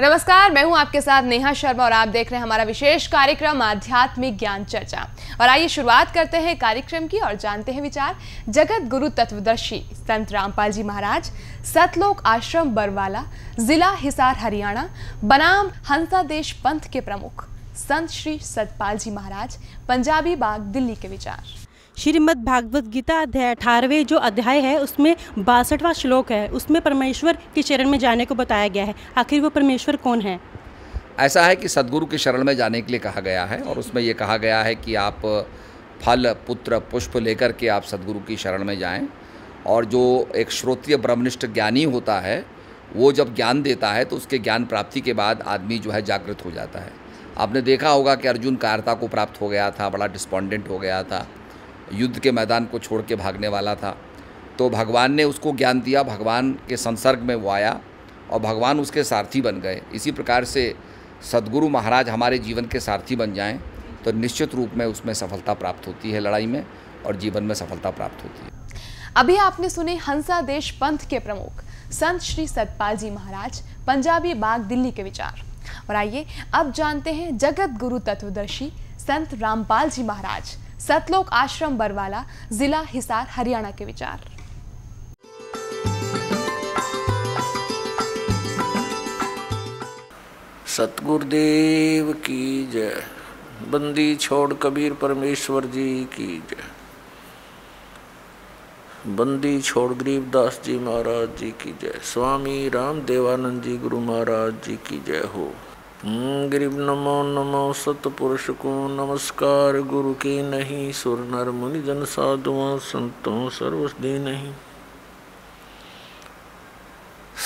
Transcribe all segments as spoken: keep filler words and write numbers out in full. नमस्कार, मैं हूं आपके साथ नेहा शर्मा और आप देख रहे हैं हमारा विशेष कार्यक्रम आध्यात्मिक ज्ञान चर्चा। और आइए शुरुआत करते हैं कार्यक्रम की और जानते हैं विचार जगत गुरु तत्वदर्शी संत रामपाल जी महाराज, सतलोक आश्रम बरवाला, जिला हिसार हरियाणा बनाम हंसादेश पंथ के प्रमुख संत श्री सतपाल जी महाराज, पंजाबी बाग दिल्ली के विचार। श्रीमद् भगवद् गीता अध्याय अठारहवें जो अध्याय है उसमें बासठवां श्लोक है, उसमें परमेश्वर के शरण में जाने को बताया गया है। आखिर वो परमेश्वर कौन है? ऐसा है कि सद्गुरु के शरण में जाने के लिए कहा गया है और उसमें ये कहा गया है कि आप फल पुत्र पुष्प लेकर के आप सद्गुरु की शरण में जाएं। और जो एक श्रोत्रिय ब्रह्मनिष्ठ ज्ञानी होता है वो जब ज्ञान देता है तो उसके ज्ञान प्राप्ति के बाद आदमी जो है जागृत हो जाता है। आपने देखा होगा कि अर्जुन कायरता को प्राप्त हो गया था, बड़ा डिस्पॉन्डेंट हो गया था, युद्ध के मैदान को छोड़ के भागने वाला था, तो भगवान ने उसको ज्ञान दिया, भगवान के संसर्ग में वो आया और भगवान उसके सारथी बन गए। इसी प्रकार से सद्गुरु महाराज हमारे जीवन के सारथी बन जाएं तो निश्चित रूप में उसमें सफलता प्राप्त होती है, लड़ाई में और जीवन में सफलता प्राप्त होती है। अभी आपने सुने हंसादेश पंथ के प्रमुख संत श्री सतपाल जी महाराज, पंजाबी बाग दिल्ली के विचार। और आइए अब जानते हैं जगत गुरु तत्वदर्शी संत रामपाल जी महाराज, सतलोक आश्रम बरवाला, जिला हिसार हरियाणा के विचार। सतगुरुदेव की जय। बंदी छोड़ कबीर परमेश्वर जी की जय। बंदी छोड़ गरीबदास जी महाराज जी की जय। स्वामी राम देवानंद जी गुरु महाराज जी की जय हो। गरीब नमो नमो सतपुरुष को नमस्कार, गुरु के नहीं सुर नर मुनि जन साधुओं संतों सर्वस्दी नहीं।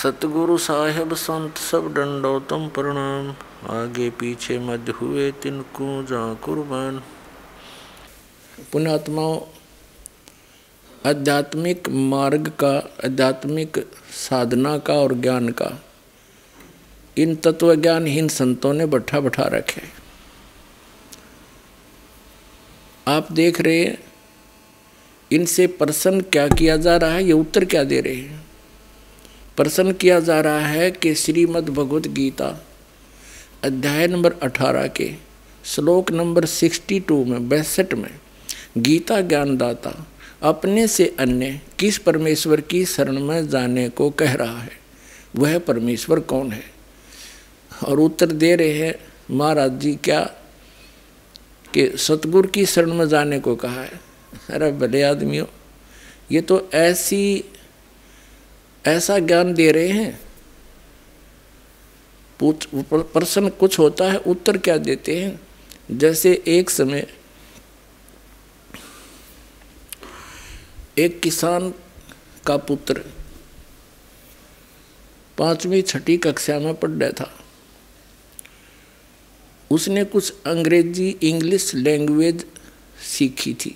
सतगुरु साहेब संत सब दंडोतम प्रणाम, आगे पीछे मध्य हुए तिनको जा कुर्बान। पुण्यात्माओं, आध्यात्मिक मार्ग का, आध्यात्मिक साधना का और ज्ञान का इन तत्वज्ञानहीन संतों ने बैठा बैठा रखे। आप देख रहे हैं इनसे प्रश्न क्या किया जा रहा है, ये उत्तर क्या दे रहे हैं। प्रश्न किया जा रहा है कि श्रीमद् भगवद् गीता अध्याय नंबर अठारह के श्लोक नंबर सिक्सटी टू में बासठ में गीता ज्ञानदाता अपने से अन्य किस परमेश्वर की शरण में जाने को कह रहा है, वह परमेश्वर कौन है। और उत्तर दे रहे हैं महाराज जी क्या कि सतगुरु की शरण में जाने को कहा है। अरे भले आदमियों, ये तो ऐसी ऐसा ज्ञान दे रहे हैं। पूछ प्रश्न कुछ होता है, उत्तर क्या देते हैं। जैसे एक समय एक किसान का पुत्र पाँचवीं छठी कक्षा में पढ़ रहा था। उसने कुछ अंग्रेजी इंग्लिश लैंग्वेज सीखी थी।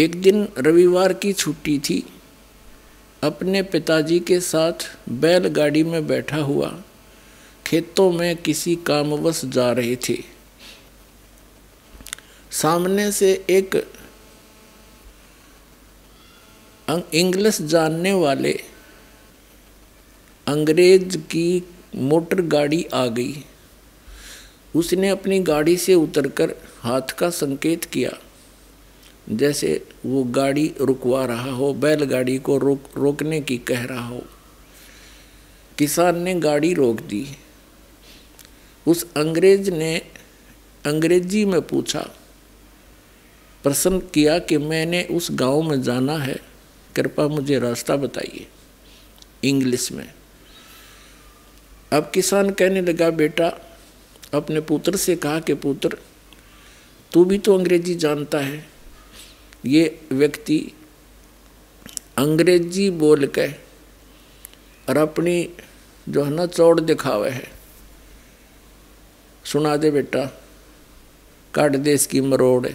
एक दिन रविवार की छुट्टी थी, अपने पिताजी के साथ बैलगाड़ी में बैठा हुआ खेतों में किसी कामवश जा रहे थे। सामने से एक इंग्लिश जानने वाले अंग्रेज की मोटर गाड़ी आ गई। उसने अपनी गाड़ी से उतरकर हाथ का संकेत किया जैसे वो गाड़ी रुकवा रहा हो, बैलगाड़ी को रोक रोकने की कह रहा हो। किसान ने गाड़ी रोक दी। उस अंग्रेज ने अंग्रेजी में पूछा, प्रश्न किया कि मैंने उस गांव में जाना है, कृपा मुझे रास्ता बताइए, इंग्लिश में। अब किसान कहने लगा, बेटा, अपने पुत्र से कहा कि पुत्र तू भी तो अंग्रेजी जानता है, ये व्यक्ति अंग्रेजी बोल के और अपनी जो है ना चौड़ दिखावे है। सुना दे बेटा, काट दे इसकी मरोड़,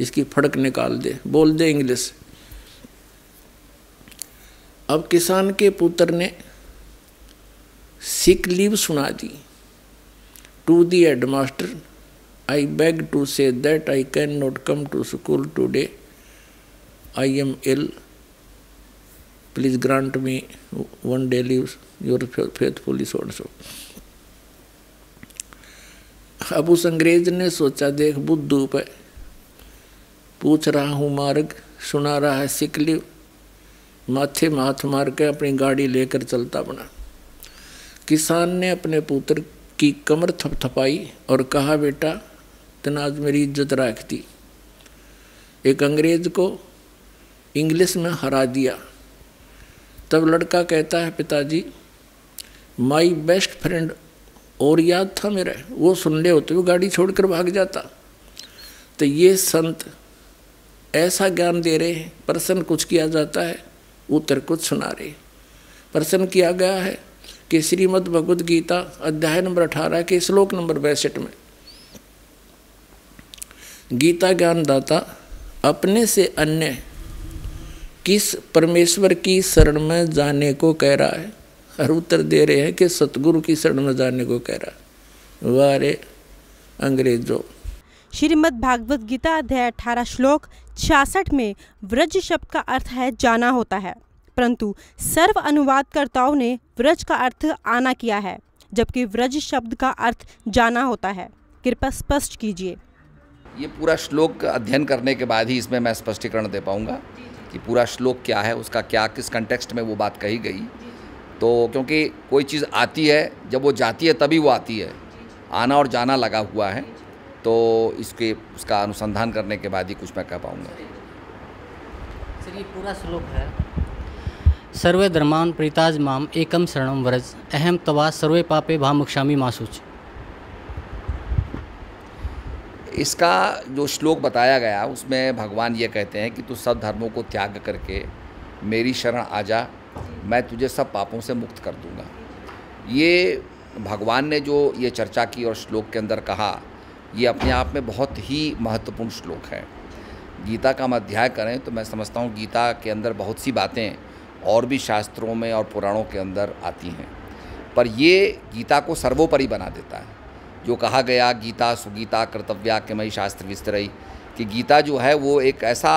इसकी फड़क निकाल दे, बोल दे इंग्लिश। अब किसान के पुत्र ने सिक लीव सुना दी। To the headmaster, I beg to say that I can not come to school today, I am ill, please grant me one day leaves your faithfully so and so. अब उस अंग्रेज ने सोचा, देख बुद्धूप है, पूछ रहा हूँ मार्ग, सुना रहा है सिकली, माथे माथ मार के अपनी गाड़ी लेकर चलता बना। किसान ने अपने पुत्र की कमर थपथपाई और कहा, बेटा तना आज मेरी इज्जत रखती, एक अंग्रेज को इंग्लिश में हरा दिया। तब लड़का कहता है, पिताजी माई बेस्ट फ्रेंड और याद था मेरा, वो सुन ले होते हुए गाड़ी छोड़कर भाग जाता। तो ये संत ऐसा ज्ञान दे रहे हैं, प्रश्न कुछ किया जाता है, उत्तर कुछ सुना रहे। प्रश्न किया गया है कि श्रीमद् भगवद् गीता अध्याय नंबर अठारह के श्लोक नंबर बासठ में, गीता ज्ञानदाता अपने से अन्य किस परमेश्वर की शरण में जाने को कह रहा है? हर उत्तर दे रहे हैं कि सतगुरु की शरण में जाने को कह रहा है। वारे अंग्रेजों। श्रीमद् भागवत गीता अध्याय अठारह श्लोक छियासठ में व्रज शब्द का अर्थ है जाना होता है, परंतु सर्व अनुवादकर्ताओं ने व्रज का अर्थ आना किया है, जबकि व्रज शब्द का अर्थ जाना होता है। कृपया स्पष्ट कीजिए। ये पूरा श्लोक अध्ययन करने के बाद ही इसमें मैं स्पष्टीकरण दे पाऊंगा कि पूरा श्लोक क्या है, उसका क्या, किस कंटेक्स्ट में वो बात कही गई। तो क्योंकि कोई चीज़ आती है, जब वो जाती है तभी वो आती है, आना और जाना लगा हुआ है, तो इसके उसका अनुसंधान करने के बाद ही कुछ मैं कह पाऊँगा। सर ये पूरा श्लोक है, सर्वे धर्मान प्रीताज माम एकम शरणम व्रज अहम तवा सर्वे पापे भा मोक्षामि मा शुच। इसका जो श्लोक बताया गया उसमें भगवान ये कहते हैं कि तू सब धर्मों को त्याग करके मेरी शरण आ जा, मैं तुझे सब पापों से मुक्त कर दूंगा। ये भगवान ने जो ये चर्चा की और श्लोक के अंदर कहा, ये अपने आप में बहुत ही महत्वपूर्ण श्लोक है। गीता का हम अध्ययन करें तो मैं समझता हूँ गीता के अंदर बहुत सी बातें और भी शास्त्रों में और पुराणों के अंदर आती हैं, पर ये गीता को सर्वोपरि बना देता है। जो कहा गया गीता सुगीता कर्तव्या किमयि शास्त्र विस्तरयि, कि गीता जो है वो एक ऐसा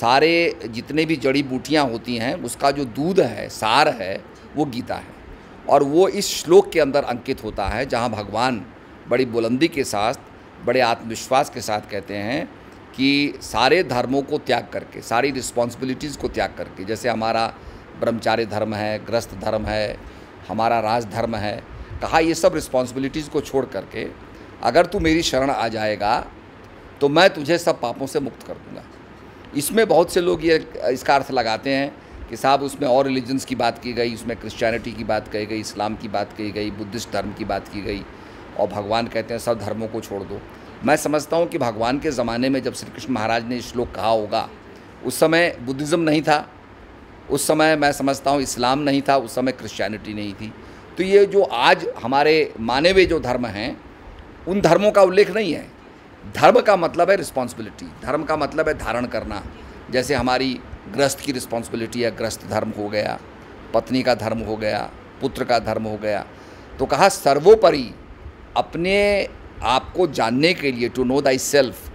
सारे जितने भी जड़ी बूटियां होती हैं उसका जो दूध है, सार है, वो गीता है। और वो इस श्लोक के अंदर अंकित होता है, जहां भगवान बड़ी बुलंदी के साथ, बड़े आत्मविश्वास के साथ कहते हैं कि सारे धर्मों को त्याग करके, सारी रिस्पॉन्सिबिलिटीज़ को त्याग करके, जैसे हमारा ब्रह्मचार्य धर्म है, गृहस्थ धर्म है, हमारा राज धर्म है, कहा ये सब रिस्पॉन्सिबिलिटीज़ को छोड़ करके अगर तू मेरी शरण आ जाएगा तो मैं तुझे सब पापों से मुक्त कर दूंगा। इसमें बहुत से लोग ये इसका अर्थ लगाते हैं कि साहब उसमें और रिलीजन्स की बात की गई, उसमें क्रिश्चियनिटी की बात कही गई, इस्लाम की बात कही गई, बुद्धिस्ट धर्म की बात की गई, और भगवान कहते हैं सब धर्मों को छोड़ दो। मैं समझता हूँ कि भगवान के ज़माने में जब श्री कृष्ण महाराज ने श्लोक कहा होगा, उस समय बुद्धिज़्म नहीं था, उस समय मैं समझता हूँ इस्लाम नहीं था, उस समय क्रिश्चियनिटी नहीं थी। तो ये जो आज हमारे माने हुए जो धर्म हैं उन धर्मों का उल्लेख नहीं है। धर्म का मतलब है रिस्पॉन्सिबिलिटी, धर्म का मतलब है धारण करना। जैसे हमारी गृहस्थ की रिस्पॉन्सिबिलिटी है, गृहस्थ धर्म हो गया, पत्नी का धर्म हो गया, पुत्र का धर्म हो गया। तो कहा सर्वोपरि अपने आप को जानने के लिए, टू नो दाई सेल्फ,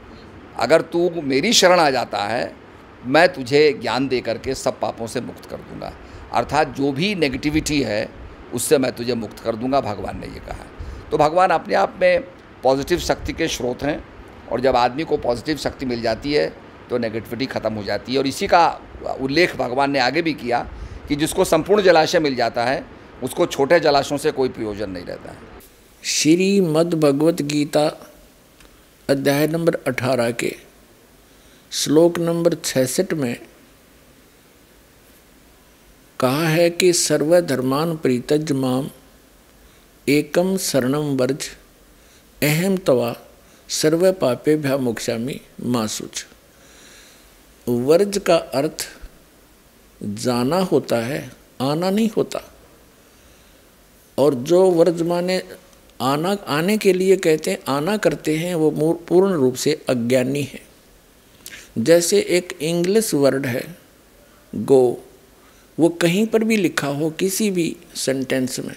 अगर तू मेरी शरण आ जाता है मैं तुझे ज्ञान दे करके सब पापों से मुक्त कर दूँगा, अर्थात जो भी नेगेटिविटी है उससे मैं तुझे मुक्त कर दूंगा, भगवान ने ये कहा। तो भगवान अपने आप में पॉजिटिव शक्ति के स्रोत हैं, और जब आदमी को पॉजिटिव शक्ति मिल जाती है तो नेगेटिविटी खत्म हो जाती है। और इसी का उल्लेख भगवान ने आगे भी किया कि जिसको संपूर्ण जलाशय मिल जाता है उसको छोटे जलाशयों से कोई प्रयोजन नहीं रहता है। श्रीमद् भगवद गीता अध्याय नंबर अठारह के श्लोक नंबर छियासठ में कहा है कि सर्वधर्मान प्रीतज माम एकम शरणम व्रज अहम तवा सर्व पापे भ्या मोक्षामि मा शुच। व्रज का अर्थ जाना होता है, आना नहीं होता। और जो व्रज माने आना, आने के लिए कहते हैं, आना करते हैं, वो पूर्ण रूप से अज्ञानी है। जैसे एक इंग्लिश वर्ड है गो, वो कहीं पर भी लिखा हो किसी भी सेंटेंस में,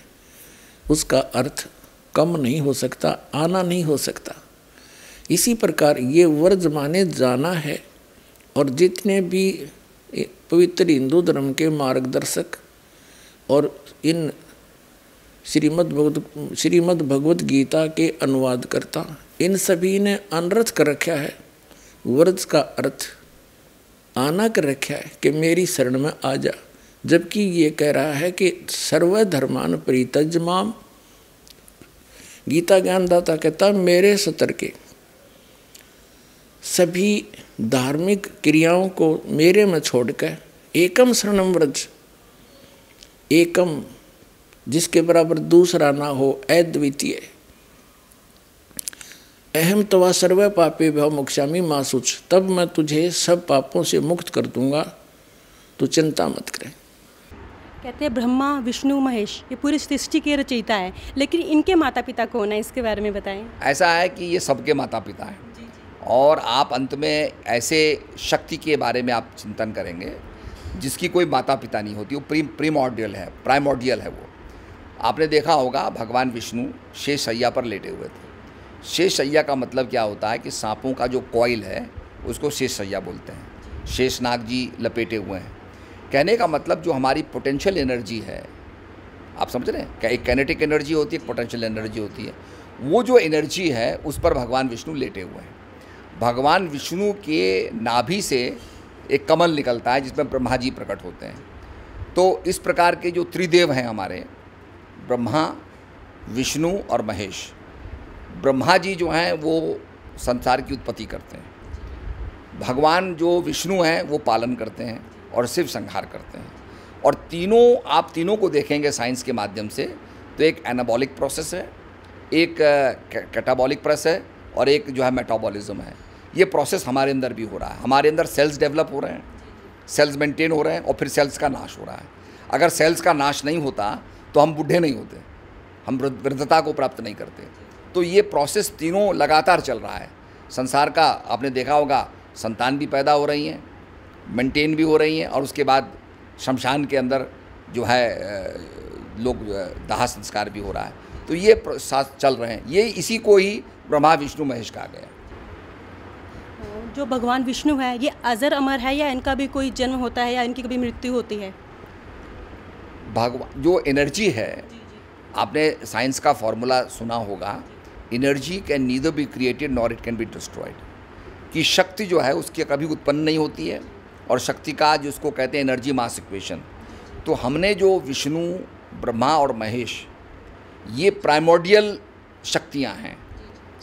उसका अर्थ कम नहीं हो सकता, आना नहीं हो सकता। इसी प्रकार ये वर्ज माने जाना है, और जितने भी पवित्र हिंदू धर्म के मार्गदर्शक और इन श्रीमद् भगवद श्रीमद् भगवद गीता के अनुवादकर्ता, इन सभी ने अनर्थ कर रखा है, वर्ज का अर्थ आना कर रखा है कि मेरी शरण में आ जा, जबकि ये कह रहा है कि सर्वधर्मान परित्यज माम। गीता ज्ञानदाता कहता मेरे सतर के सभी धार्मिक क्रियाओं को मेरे में छोड़कर एकम शरणम व्रज, एकम जिसके बराबर दूसरा ना हो, अद्वितीय, अहम तवा सर्व पापे भव मोक्षामि मा शुच, तब मैं तुझे सब पापों से मुक्त कर दूंगा, तो चिंता मत करें। कहते हैं ब्रह्मा विष्णु महेश ये पूरी सृष्टि के रचयिता है, लेकिन इनके माता पिता कौन है, इसके बारे में बताएं। ऐसा है कि ये सबके माता पिता हैं और आप अंत में ऐसे शक्ति के बारे में आप चिंतन करेंगे जिसकी कोई माता पिता नहीं होती, वो प्रीम प्रीमॉर्डियल है, प्राइमॉर्डियल है। वो आपने देखा होगा भगवान विष्णु शेषशय्या पर लेटे हुए थे। शेषशय्या का मतलब क्या होता है कि सांपों का जो कॉइल है उसको शेषशय्या बोलते हैं, शेषनाग जी लपेटे हुए हैं। कहने का मतलब जो हमारी पोटेंशियल एनर्जी है, आप समझ रहे हैं, एक काइनेटिक एनर्जी होती है, एक पोटेंशियल एनर्जी होती है, वो जो एनर्जी है उस पर भगवान विष्णु लेटे हुए हैं। भगवान विष्णु के नाभि से एक कमल निकलता है जिसमें ब्रह्मा जी प्रकट होते हैं। तो इस प्रकार के जो त्रिदेव हैं हमारे, ब्रह्मा विष्णु और महेश, ब्रह्मा जी जो हैं वो संसार की उत्पत्ति करते हैं, भगवान जो विष्णु हैं वो पालन करते हैं और शिव संहार करते हैं। और तीनों, आप तीनों को देखेंगे साइंस के माध्यम से तो एक एनाबॉलिक प्रोसेस है, एक कैटाबॉलिक प्रोसेस है और एक जो है मेटाबॉलिज्म है। ये प्रोसेस हमारे अंदर भी हो रहा है, हमारे अंदर सेल्स डेवलप हो रहे हैं, सेल्स मेंटेन हो रहे हैं और फिर सेल्स का नाश हो रहा है। अगर सेल्स का नाश नहीं होता तो हम बूढ़े नहीं होते, हम वृद्धता को प्राप्त नहीं करते। तो ये प्रोसेस तीनों लगातार चल रहा है संसार का। आपने देखा होगा संतान भी पैदा हो रही हैं, मेंटेन भी हो रही हैं और उसके बाद शमशान के अंदर जो है लोग दाह संस्कार भी हो रहा है। तो ये साथ चल रहे हैं, ये इसी को ही ब्रह्मा विष्णु महेश कहा गया। जो भगवान विष्णु है ये अजर अमर है या इनका भी कोई जन्म होता है या इनकी कभी मृत्यु होती है? भगवान जो एनर्जी है, आपने साइंस का फॉर्मूला सुना होगा, energy can neither be created nor it can be destroyed, कि शक्ति जो है उसकी कभी उत्पन्न नहीं होती है और शक्ति का जिसको कहते हैं एनर्जी मास इक्वेशन। तो हमने जो विष्णु ब्रह्मा और महेश ये प्राइमोडियल शक्तियां हैं,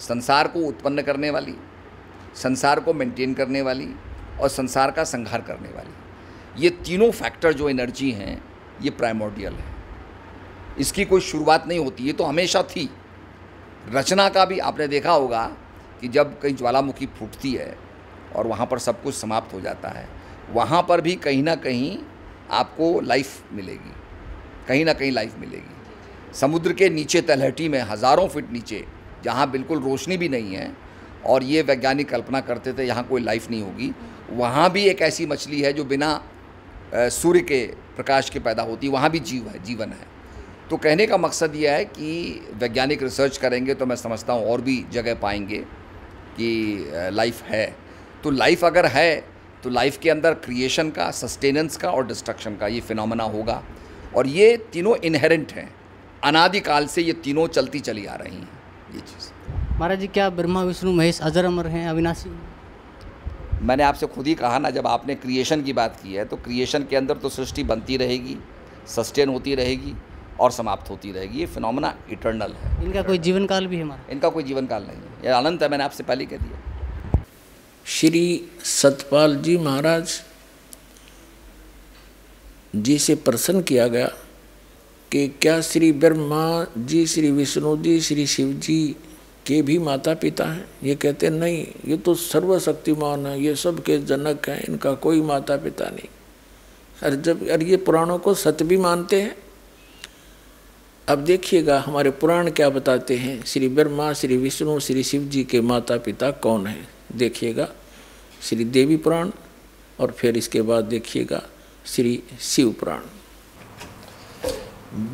संसार को उत्पन्न करने वाली, संसार को मेंटेन करने वाली और संसार का संहार करने वाली। ये तीनों फैक्टर जो एनर्जी हैं ये प्राइमोडियल है, इसकी कोई शुरुआत नहीं होती, ये तो हमेशा थी। रचना का भी आपने देखा होगा कि जब कहीं ज्वालामुखी फूटती है और वहाँ पर सब कुछ समाप्त हो जाता है, वहाँ पर भी कहीं ना कहीं आपको लाइफ मिलेगी, कहीं ना कहीं लाइफ मिलेगी। समुद्र के नीचे तलहटी में हज़ारों फीट नीचे जहाँ बिल्कुल रोशनी भी नहीं है और ये वैज्ञानिक कल्पना करते थे यहाँ कोई लाइफ नहीं होगी, वहाँ भी एक ऐसी मछली है जो बिना सूर्य के प्रकाश के पैदा होती, वहाँ भी जीव है, जीवन है। तो कहने का मकसद यह है कि वैज्ञानिक रिसर्च करेंगे तो मैं समझता हूँ और भी जगह पाएंगे कि लाइफ है। तो लाइफ अगर है तो लाइफ के अंदर क्रिएशन का, सस्टेनेंस का और डिस्ट्रक्शन का ये फिनोमेना होगा और ये तीनों इनहेरेंट हैं, अनादिकाल से ये तीनों चलती चली आ रही हैं। ये चीज़ महाराज जी, क्या ब्रह्मा विष्णु महेश अजर अमर हैं, अविनाशी? मैंने आपसे खुद ही कहा ना, जब आपने क्रिएशन की बात की है तो क्रिएशन के अंदर तो सृष्टि बनती रहेगी, सस्टेन होती रहेगी और समाप्त होती रहेगी। ये फिनोमेना इटर्नल है। इनका इटर्नल कोई जीवन काल भी है? हमारा इनका कोई जीवन काल नहीं है, ये अनंत है, मैंने आपसे पहले कह दिया। श्री सतपाल जी महाराज जी से प्रश्न किया गया कि क्या श्री ब्रह्मा जी, श्री विष्णु जी, श्री शिव जी के भी माता पिता हैं? ये कहते हैं नहीं, ये तो सर्वशक्तिमान है, ये सब के जनक हैं, इनका कोई माता पिता नहीं। और जब और ये पुराणों को सत्य भी मानते हैं। अब देखिएगा हमारे पुराण क्या बताते हैं, श्री ब्रह्मा, श्री विष्णु, श्री शिव जी के माता पिता कौन हैं। देखिएगा श्री देवी पुराण और फिर इसके बाद देखिएगा श्री शिव पुराण।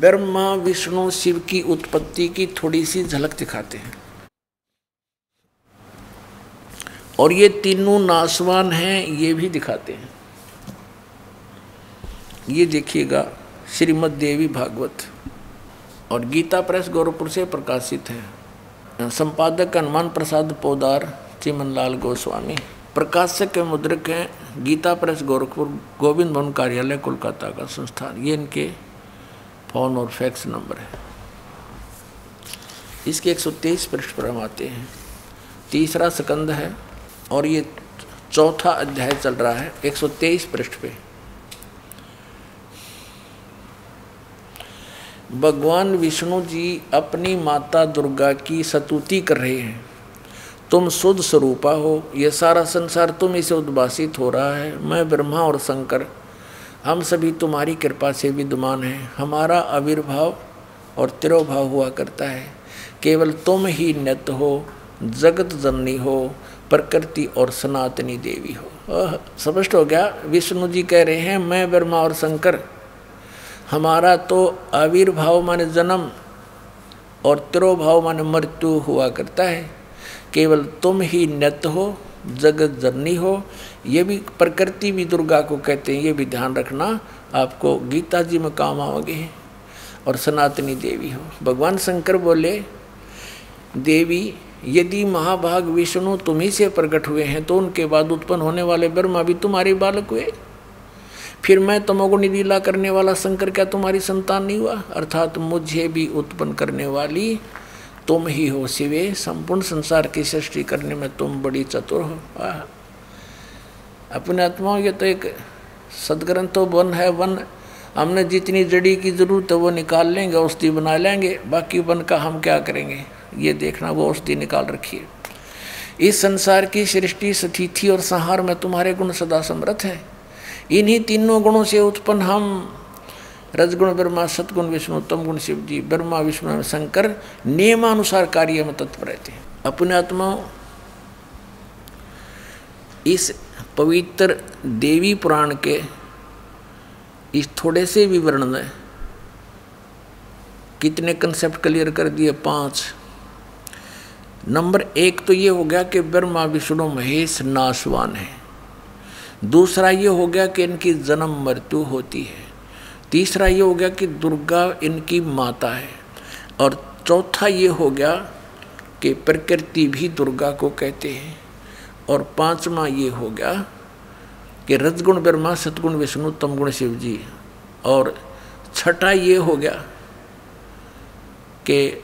ब्रह्मा विष्णु शिव की उत्पत्ति की थोड़ी सी झलक दिखाते हैं और ये तीनों नासवान हैं ये भी दिखाते हैं। ये देखिएगा श्रीमद् देवी भागवत, और गीता प्रेस गोरखपुर से प्रकाशित है। संपादक हनुमान प्रसाद पोदार, चिमनलाल गोस्वामी प्रकाशक के मुद्रक हैं। गीता प्रेस गोरखपुर, गोविंद भवन कार्यालय कोलकाता का संस्थान। ये इनके फ़ोन और फैक्स नंबर है। इसके एक सौ तेईस पृष्ठ पर हम आते हैं। तीसरा स्कंद है और ये चौथा अध्याय चल रहा है। एक सौ तेईस पृष्ठ पे भगवान विष्णु जी अपनी माता दुर्गा की स्तुति कर रहे हैं। तुम शुद्ध स्वरूपा हो, यह सारा संसार तुम इसे उद्भासित हो रहा है। मैं ब्रह्मा और शंकर, हम सभी तुम्हारी कृपा से विद्यमान हैं। हमारा आविर्भाव और तिरोभाव हुआ करता है। केवल तुम ही नित्य हो, जगत जननी हो, प्रकृति और सनातनी देवी हो। स्पष्ट हो गया, विष्णु जी कह रहे हैं मैं ब्रह्मा और शंकर, हमारा तो आविर्भाव माने जन्म और तिरोभाव माने मृत्यु हुआ करता है। केवल तुम ही नित्य हो, जगत जननी हो। ये भी प्रकृति भी दुर्गा को कहते हैं, ये भी ध्यान रखना, आपको गीता जी में काम आओगे। और सनातनी देवी हो। भगवान शंकर बोले, देवी यदि महाभाग विष्णु तुम्ही से प्रकट हुए हैं तो उनके बाद उत्पन्न होने वाले ब्रह्मा भी तुम्हारे बालक हुए। फिर मैं तमोगुणी लीला करने वाला शंकर क्या तुम्हारी संतान नहीं हुआ? अर्थात मुझे भी उत्पन्न करने वाली तुम ही हो शिवे। संपूर्ण संसार की सृष्टि करने में तुम बड़ी चतुर हो। अपने आत्माओं, ये तो एक सदग्रंथो वन है। वन हमने जितनी जड़ी की जरूरत है वो निकाल लेंगे, औषधि बना लेंगे, बाकी वन का हम क्या करेंगे ये देखना। वो औषधि निकाल रखिए। इस संसार की सृष्टि, स्थिति और संहार में तुम्हारे गुण सदा समृद्ध हैं। इन्हीं तीनों गुणों से उत्पन्न हम रजगुण ब्रह्मा, सतगुण विष्णु, तमगुण शिव जी, ब्रह्मा विष्णु शंकर नियमानुसार कार्य में तत्पर रहते हैं। अपने आत्मा, इस पवित्र देवी पुराण के इस थोड़े से विवरण में कितने कंसेप्ट क्लियर कर दिए? पांच। नंबर एक तो ये हो गया कि ब्रह्मा विष्णु महेश नाशवान है। दूसरा ये हो गया कि इनकी जन्म मृत्यु होती है। तीसरा ये हो गया कि दुर्गा इनकी माता है। और चौथा ये हो गया कि प्रकृति भी दुर्गा को कहते हैं। और पांचवा ये हो गया कि रजगुण ब्रह्मा, सतगुण विष्णु, तमगुण शिव जी। और छठा ये हो गया कि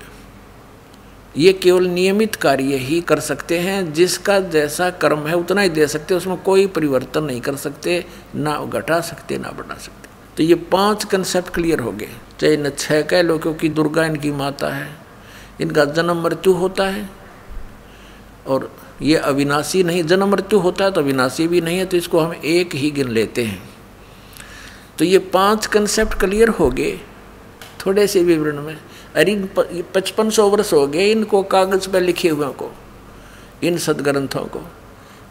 ये केवल नियमित कार्य ही कर सकते हैं। जिसका जैसा कर्म है उतना ही दे सकते, उसमें कोई परिवर्तन नहीं कर सकते, ना घटा सकते ना बढ़ा सकते। तो ये पांच कंसेप्ट क्लियर हो गए, चाहे न छः कह लो, क्योंकि दुर्गा इनकी माता है, इनका जन्म मृत्यु होता है और ये अविनाशी नहीं। जन्म मृत्यु होता है तो अविनाशी भी नहीं है, तो इसको हम एक ही गिन लेते हैं। तो ये पांच कंसेप्ट क्लियर हो गए थोड़े से विवरण में। अरे पचपन सौ वर्ष हो गए इनको कागज़ पर लिखे हुए को, इन सदग्रंथों को,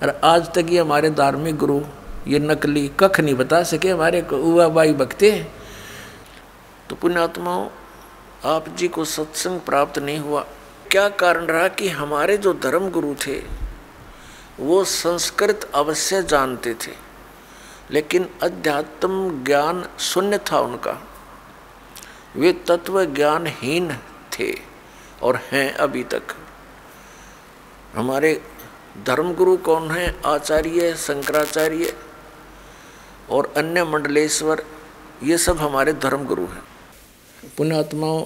और आज तक ये हमारे धार्मिक गुरु ये नकली कख नहीं बता सके हमारे को। उवा बाई बकते। तो पुण्यात्माओं, आप जी को सत्संग प्राप्त नहीं हुआ, क्या कारण रहा कि हमारे जो धर्म गुरु थे वो संस्कृत अवश्य जानते थे, लेकिन अध्यात्म ज्ञान शून्य था उनका। वे तत्व ज्ञानहीन थे और हैं अभी तक। हमारे धर्मगुरु कौन हैं? आचार्य, शंकराचार्य और अन्य मंडलेश्वर, ये सब हमारे धर्मगुरु हैं। पुण्यात्माओं,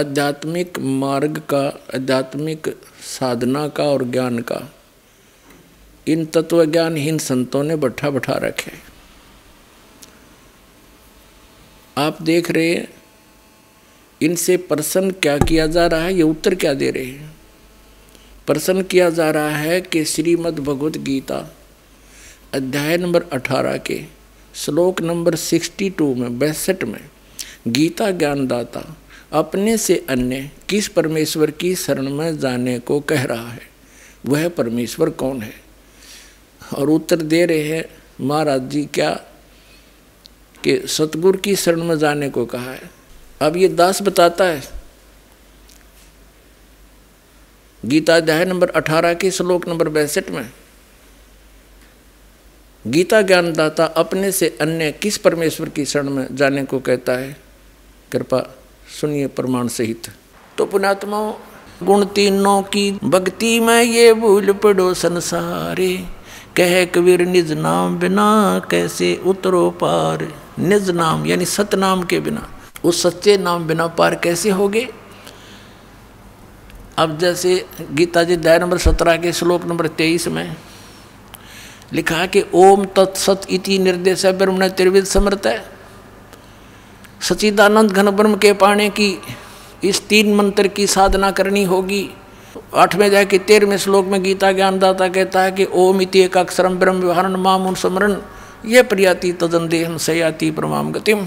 आध्यात्मिक मार्ग का, आध्यात्मिक साधना का और ज्ञान का इन तत्वज्ञानहीन संतों ने बैठा बैठा रखे। आप देख रहे हैं इनसे प्रश्न क्या किया जा रहा है, ये उत्तर क्या दे रहे हैं। प्रश्न किया जा रहा है कि श्रीमद् भगवद् गीता अध्याय नंबर अठारह के श्लोक नंबर बासठ में बासठ में गीता ज्ञानदाता अपने से अन्य किस परमेश्वर की शरण में जाने को कह रहा है, वह परमेश्वर कौन है? और उत्तर दे रहे हैं महाराज जी क्या कि सतगुरु की शरण में जाने को कहा है। अब ये दास बताता है गीता अध्याय नंबर अठारह के श्लोक नंबर बासठ में गीता ज्ञानदाता अपने से अन्य किस परमेश्वर की शरण में जाने को कहता है? कृपा सुनिए प्रमाण सहित। तो पुणात्माओं, गुण तीनों की भक्ति में ये भूल पड़ो संसारे, कह कबीर निज नाम बिना कैसे उतरो पार। निज नाम यानी सतनाम के बिना, उस सच्चे नाम बिना पार कैसे होगे? अब जैसे गीता जी अध्याय नंबर सत्रह के श्लोक नंबर तेईस में लिखा कि ओम तत्सत इति निर्देश ब्रह्मण त्रिविध समर्थ है। सचिदानंद घन ब्रह्म के पाने की इस तीन मंत्र की साधना करनी होगी। आठवें अध्याय के तेरहवें श्लोक में गीता ज्ञानदाता कहता है कि ओम इति एक अक्षरम ब्रह्म विहारण मामुन समरण यह प्रयाति तदन देहम सयाति परमाम गतिम।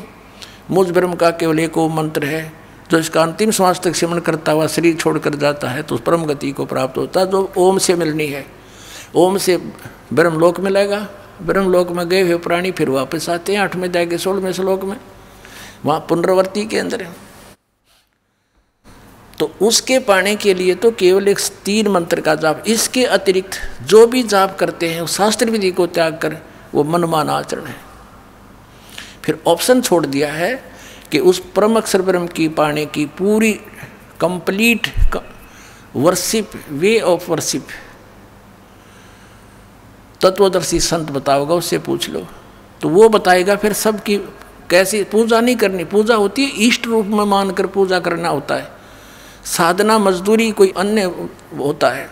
मुझ ब्रह्म का केवल एक ओम मंत्र है, जो इसका अंतिम श्वास तक सेवन करता हुआ शरीर छोड़कर जाता है तो परम गति को प्राप्त होता है, जो ओम से मिलनी है। ओम से ब्रह्मलोक मिलेगा, ब्रह्मलोक में गए हुए प्राणी फिर वापस आते हैं। आठवें अध्याय के सोलहवें श्लोक में वहाँ पुनरावृत्ति के अंदर है। तो उसके पाने के लिए तो केवल एक तीन मंत्र का जाप, इसके अतिरिक्त जो भी जाप करते हैं वो शास्त्र विधि को त्याग कर वो मनमाना आचरण है। फिर ऑप्शन छोड़ दिया है कि उस परम अक्षर ब्रह्म की पाने की पूरी complete worship, way of worship तत्वदर्शी संत बताओगा, उससे पूछ लो तो वो बताएगा। फिर सबकी कैसी पूजा नहीं करनी, पूजा होती है इष्ट रूप में मानकर पूजा करना होता है, साधना मजदूरी कोई अन्य होता है।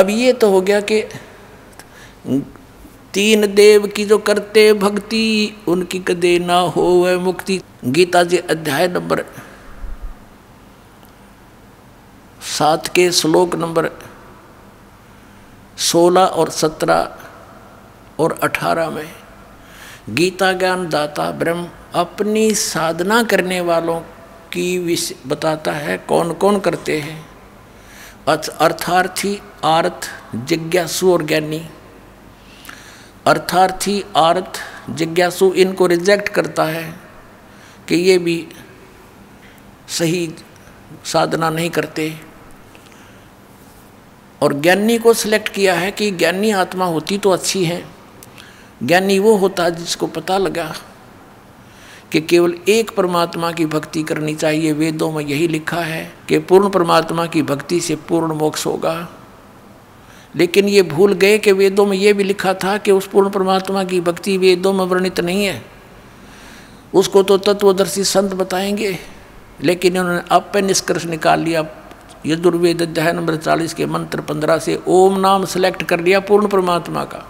अब ये तो हो गया कि तीन देव की जो करते भक्ति उनकी कदे ना हो वह मुक्ति। गीता जी अध्याय नंबर सात के श्लोक नंबर सोलह और सत्रह और अठारह में गीता ज्ञान दाता ब्रह्म अपनी साधना करने वालों की विषय बताता है कौन कौन करते हैं। अर्थार्थी आर्थ जिज्ञासु और ज्ञानी। अर्थार्थी आर्थ जिज्ञासु इनको रिजेक्ट करता है कि ये भी सही साधना नहीं करते, और ज्ञानी को सिलेक्ट किया है कि ज्ञानी आत्मा होती तो अच्छी है। ज्ञानी वो होता जिसको पता लगा कि केवल एक परमात्मा की भक्ति करनी चाहिए, वेदों में यही लिखा है कि पूर्ण परमात्मा की भक्ति से पूर्ण मोक्ष होगा। लेकिन ये भूल गए कि वेदों में ये भी लिखा था कि उस पूर्ण परमात्मा की भक्ति वेदों में वर्णित नहीं है, उसको तो तत्वदर्शी संत बताएंगे। लेकिन उन्होंने अब पे निष्कर्ष निकाल लिया, यजुर्वेद अध्याय नंबर चालीस के मंत्र पंद्रह से ओम नाम सेलेक्ट कर लिया पूर्ण परमात्मा का,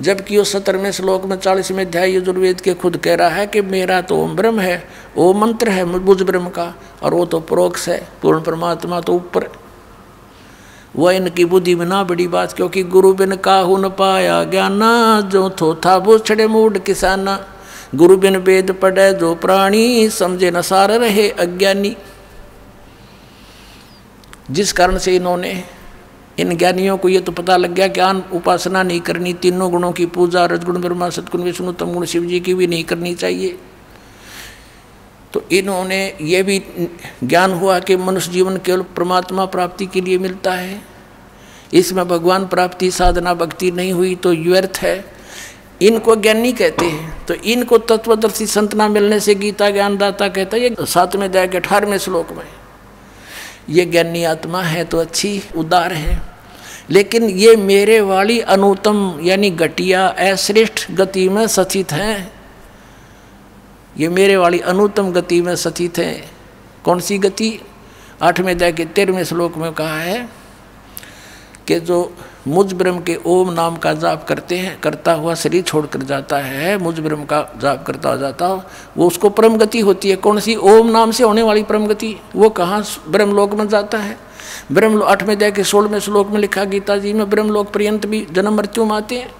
जबकि उस सत्रहवें श्लोक में चालीसवें अध्याय यजुर्वेद के खुद कह रहा है कि मेरा तो ओम ब्रह्म है, ओम मंत्र है मुझ ब्रह्म का, और वो तो परोक्ष है, पूर्ण परमात्मा तो ऊपर। वह इनकी बुद्धि में ना बड़ी बात, क्योंकि गुरु बिन काहू न पाया ज्ञाना, जो थोथा बो छड़े मूड किसाना। गुरु बिन वेद पढ़े जो प्राणी, समझे न सार रहे अज्ञानी। जिस कारण से इन्होंने, इन ज्ञानियों को ये तो पता लग गया ज्ञान उपासना नहीं करनी, तीनों गुणों की पूजा रजगुण ब्रह्मा सद्गुण विष्णु तमगुण शिव जी की भी नहीं करनी चाहिए। तो इन्होंने ये भी ज्ञान हुआ कि मनुष्य जीवन केवल परमात्मा प्राप्ति के लिए मिलता है, इसमें भगवान प्राप्ति साधना भक्ति नहीं हुई तो व्यर्थ है। इनको ज्ञानी कहते हैं। तो इनको तत्वदर्शी संतना मिलने से गीता ज्ञानदाता कहता है ये सातवें अध्याय के अठारहवें श्लोक में, ये ज्ञानी आत्मा है तो अच्छी उदार है, लेकिन ये मेरे वाली अनुत्तम यानी घटिया अश्रेष्ठ गति में सथित हैं। ये मेरे वाली अनुत्तम गति में सथित हैं। कौन सी गति? आठवें अध्याय के तेरहवें श्लोक में कहा है कि जो मुझ ब्रह्म के ओम नाम का जाप करते हैं, करता हुआ शरीर छोड़कर जाता है, मुझ ब्रह्म का जाप करता हुआ जाता हो, वो उसको परम गति होती है। कौन सी? ओम नाम से होने वाली परम गति। वो कहाँ? ब्रह्मलोक में जाता है। ब्रह्म आठवें अध्याय के सोलहवें श्लोक में लिखा गीता जी में ब्रह्मलोक पर्यंत भी जन्म मृत्यु में आते हैं।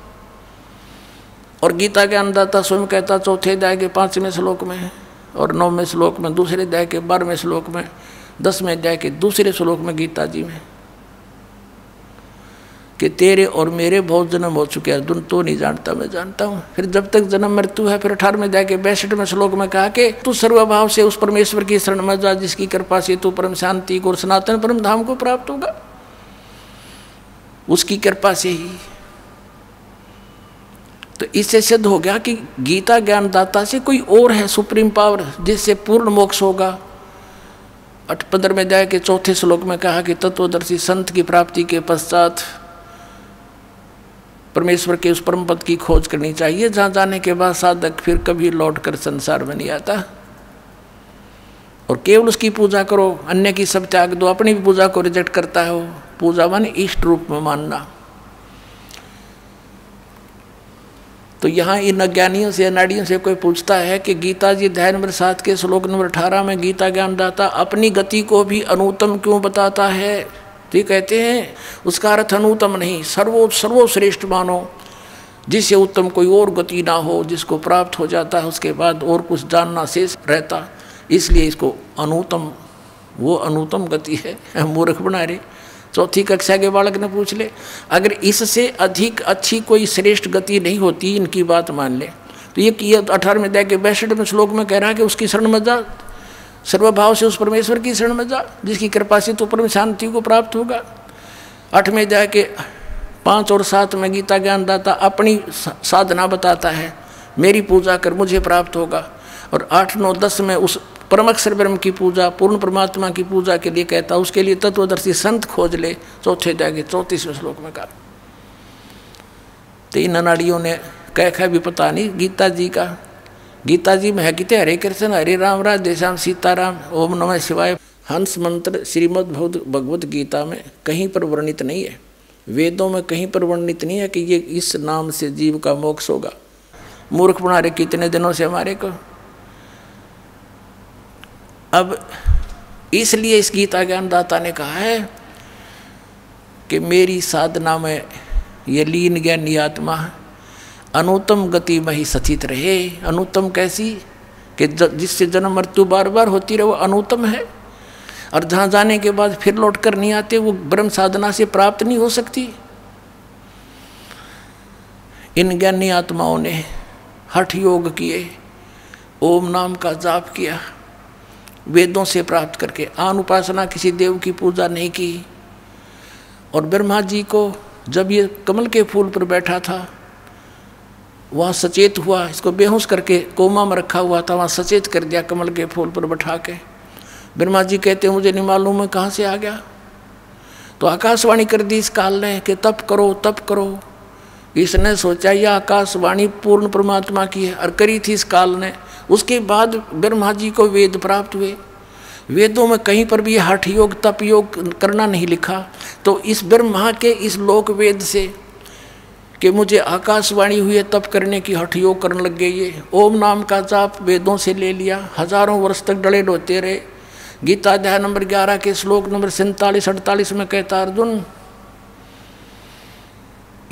और गीता के अन्नदाता स्वयं कहता चौथे अध्याय के पाँचवें श्लोक में और नौवें श्लोक में, दूसरे अध्याय के बारहवें श्लोक में, दसवें अध्याय के दूसरे श्लोक में गीता जी में कि तेरे और मेरे बहुत जन्म हो चुके हैं, तुम तो नहीं जानता, मैं जानता हूँ। फिर जब तक जन्म मृत्यु है, फिर अठारह में जाके बासठवें श्लोक में कहा कि तू सर्वभाव से उस परमेश्वर की शरण में जा, जिसकी कृपा से तू परम शांति को और सनातन परम धाम को प्राप्त होगा, उसकी कृपा से ही। तो इससे सिद्ध हो गया कि गीता ज्ञानदाता से कोई और है सुप्रीम पावर जिससे पूर्ण मोक्ष होगा। अठ पंद्रहवें अध्याय के चौथे श्लोक में कहा कि तत्वदर्शी संत की प्राप्ति के पश्चात परमेश्वर के उस परम पद की खोज करनी चाहिए जहाँ जाने के बाद साधक फिर कभी लौट कर संसार में नहीं आता, और केवल उसकी पूजा करो, अन्य की सब त्याग दो, अपनी भी पूजा को रिजेक्ट करता है वो। पूजा माने इष्ट रूप में मानना। तो यहाँ इन अज्ञानियों से अनाड़ियों से कोई पूछता है कि गीता जी अध्याय नंबर सात के श्लोक नंबर अठारह में गीता ज्ञानदाता अपनी गति को भी अनुत्तम क्यों बताता है? तो ये कहते हैं उसका अर्थ अनुत्तम नहीं, सर्वो सर्वश्रेष्ठ मानो, जिससे उत्तम कोई और गति ना हो, जिसको प्राप्त हो जाता है उसके बाद और कुछ जानना शेष रहता, इसलिए इसको अनुत्तम, वो अनुत्तम गति है। मूर्ख बना रहे। चौथी कक्षा के बालक ने पूछ ले, अगर इससे अधिक अच्छी कोई श्रेष्ठ गति नहीं होती, इनकी बात मान ले। तो ये कि अठारह में के बैसठ में श्लोक में कह रहा है कि उसकी शरण में जा, सर्वभाव से उस परमेश्वर की शरण में जा, जिसकी कृपा से तो परम शांति को प्राप्त होगा। आठ में अध्याय के पाँच और सात में गीता ज्ञानदाता अपनी साधना बताता है, मेरी पूजा कर मुझे प्राप्त होगा। और आठ नौ दस में उस परमाक्षर ब्रह्म की पूजा, पूर्ण परमात्मा की पूजा के लिए कहता, उसके लिए तत्वदर्शी संत खोज ले, चौथे जागे चौंतीसवें श्लोक में कहा। तो इन अनाड़ियों ने कह कह भी पता नहीं गीता जी का। गीता जी में है कितने हरे कृष्ण हरे राम राधे श्याम सीताराम ओम नमः शिवाय। हंस मंत्र श्रीमद् भगवद् गीता में कहीं पर वर्णित नहीं है, वेदों में कहीं पर वर्णित नहीं है कि ये इस नाम से जीव का मोक्ष होगा। मूर्ख बना रहे कितने दिनों से हमारे को। अब इसलिए इस गीता ज्ञानदाता ने कहा है कि मेरी साधना में ये लीन ज्ञानी आत्मा अनुत्तम गति में ही स्थित रहे। अनुत्तम कैसी कि जिससे जन्म मृत्यु बार बार होती रहे वो अनुत्तम है, और जहाँ जाने के बाद फिर लौट कर नहीं आते वो ब्रह्म साधना से प्राप्त नहीं हो सकती। इन ज्ञानी आत्माओं ने हठ योग किए, ओम नाम का जाप किया वेदों से प्राप्त करके, आन उपासना किसी देव की पूजा नहीं की। और ब्रह्मा जी को जब ये कमल के फूल पर बैठा था वहाँ सचेत हुआ, इसको बेहोश करके कोमा में रखा हुआ था, वहाँ सचेत कर दिया कमल के फूल पर बैठा के। ब्रह्मा जी कहते मुझे नहीं मालूम मैं कहाँ से आ गया, तो आकाशवाणी कर दी इस काल ने कि तप करो तप करो। इसने सोचा यह आकाशवाणी पूर्ण परमात्मा की है, और करी थी इस काल ने। उसके बाद ब्रह्मा जी को वेद प्राप्त हुए। वेदों में कहीं पर भी हठ योग तप योग करना नहीं लिखा। तो इस ब्रह्मा के इस लोक वेद से कि मुझे आकाशवाणी हुई है तप करने की, हठ योग करने लग गए, ये ओम नाम का जाप वेदों से ले लिया, हजारों वर्ष तक डले डोते रहे। गीता अध्याय नंबर ग्यारह के श्लोक नंबर सैंतालीस अड़तालीस में कहता, अर्जुन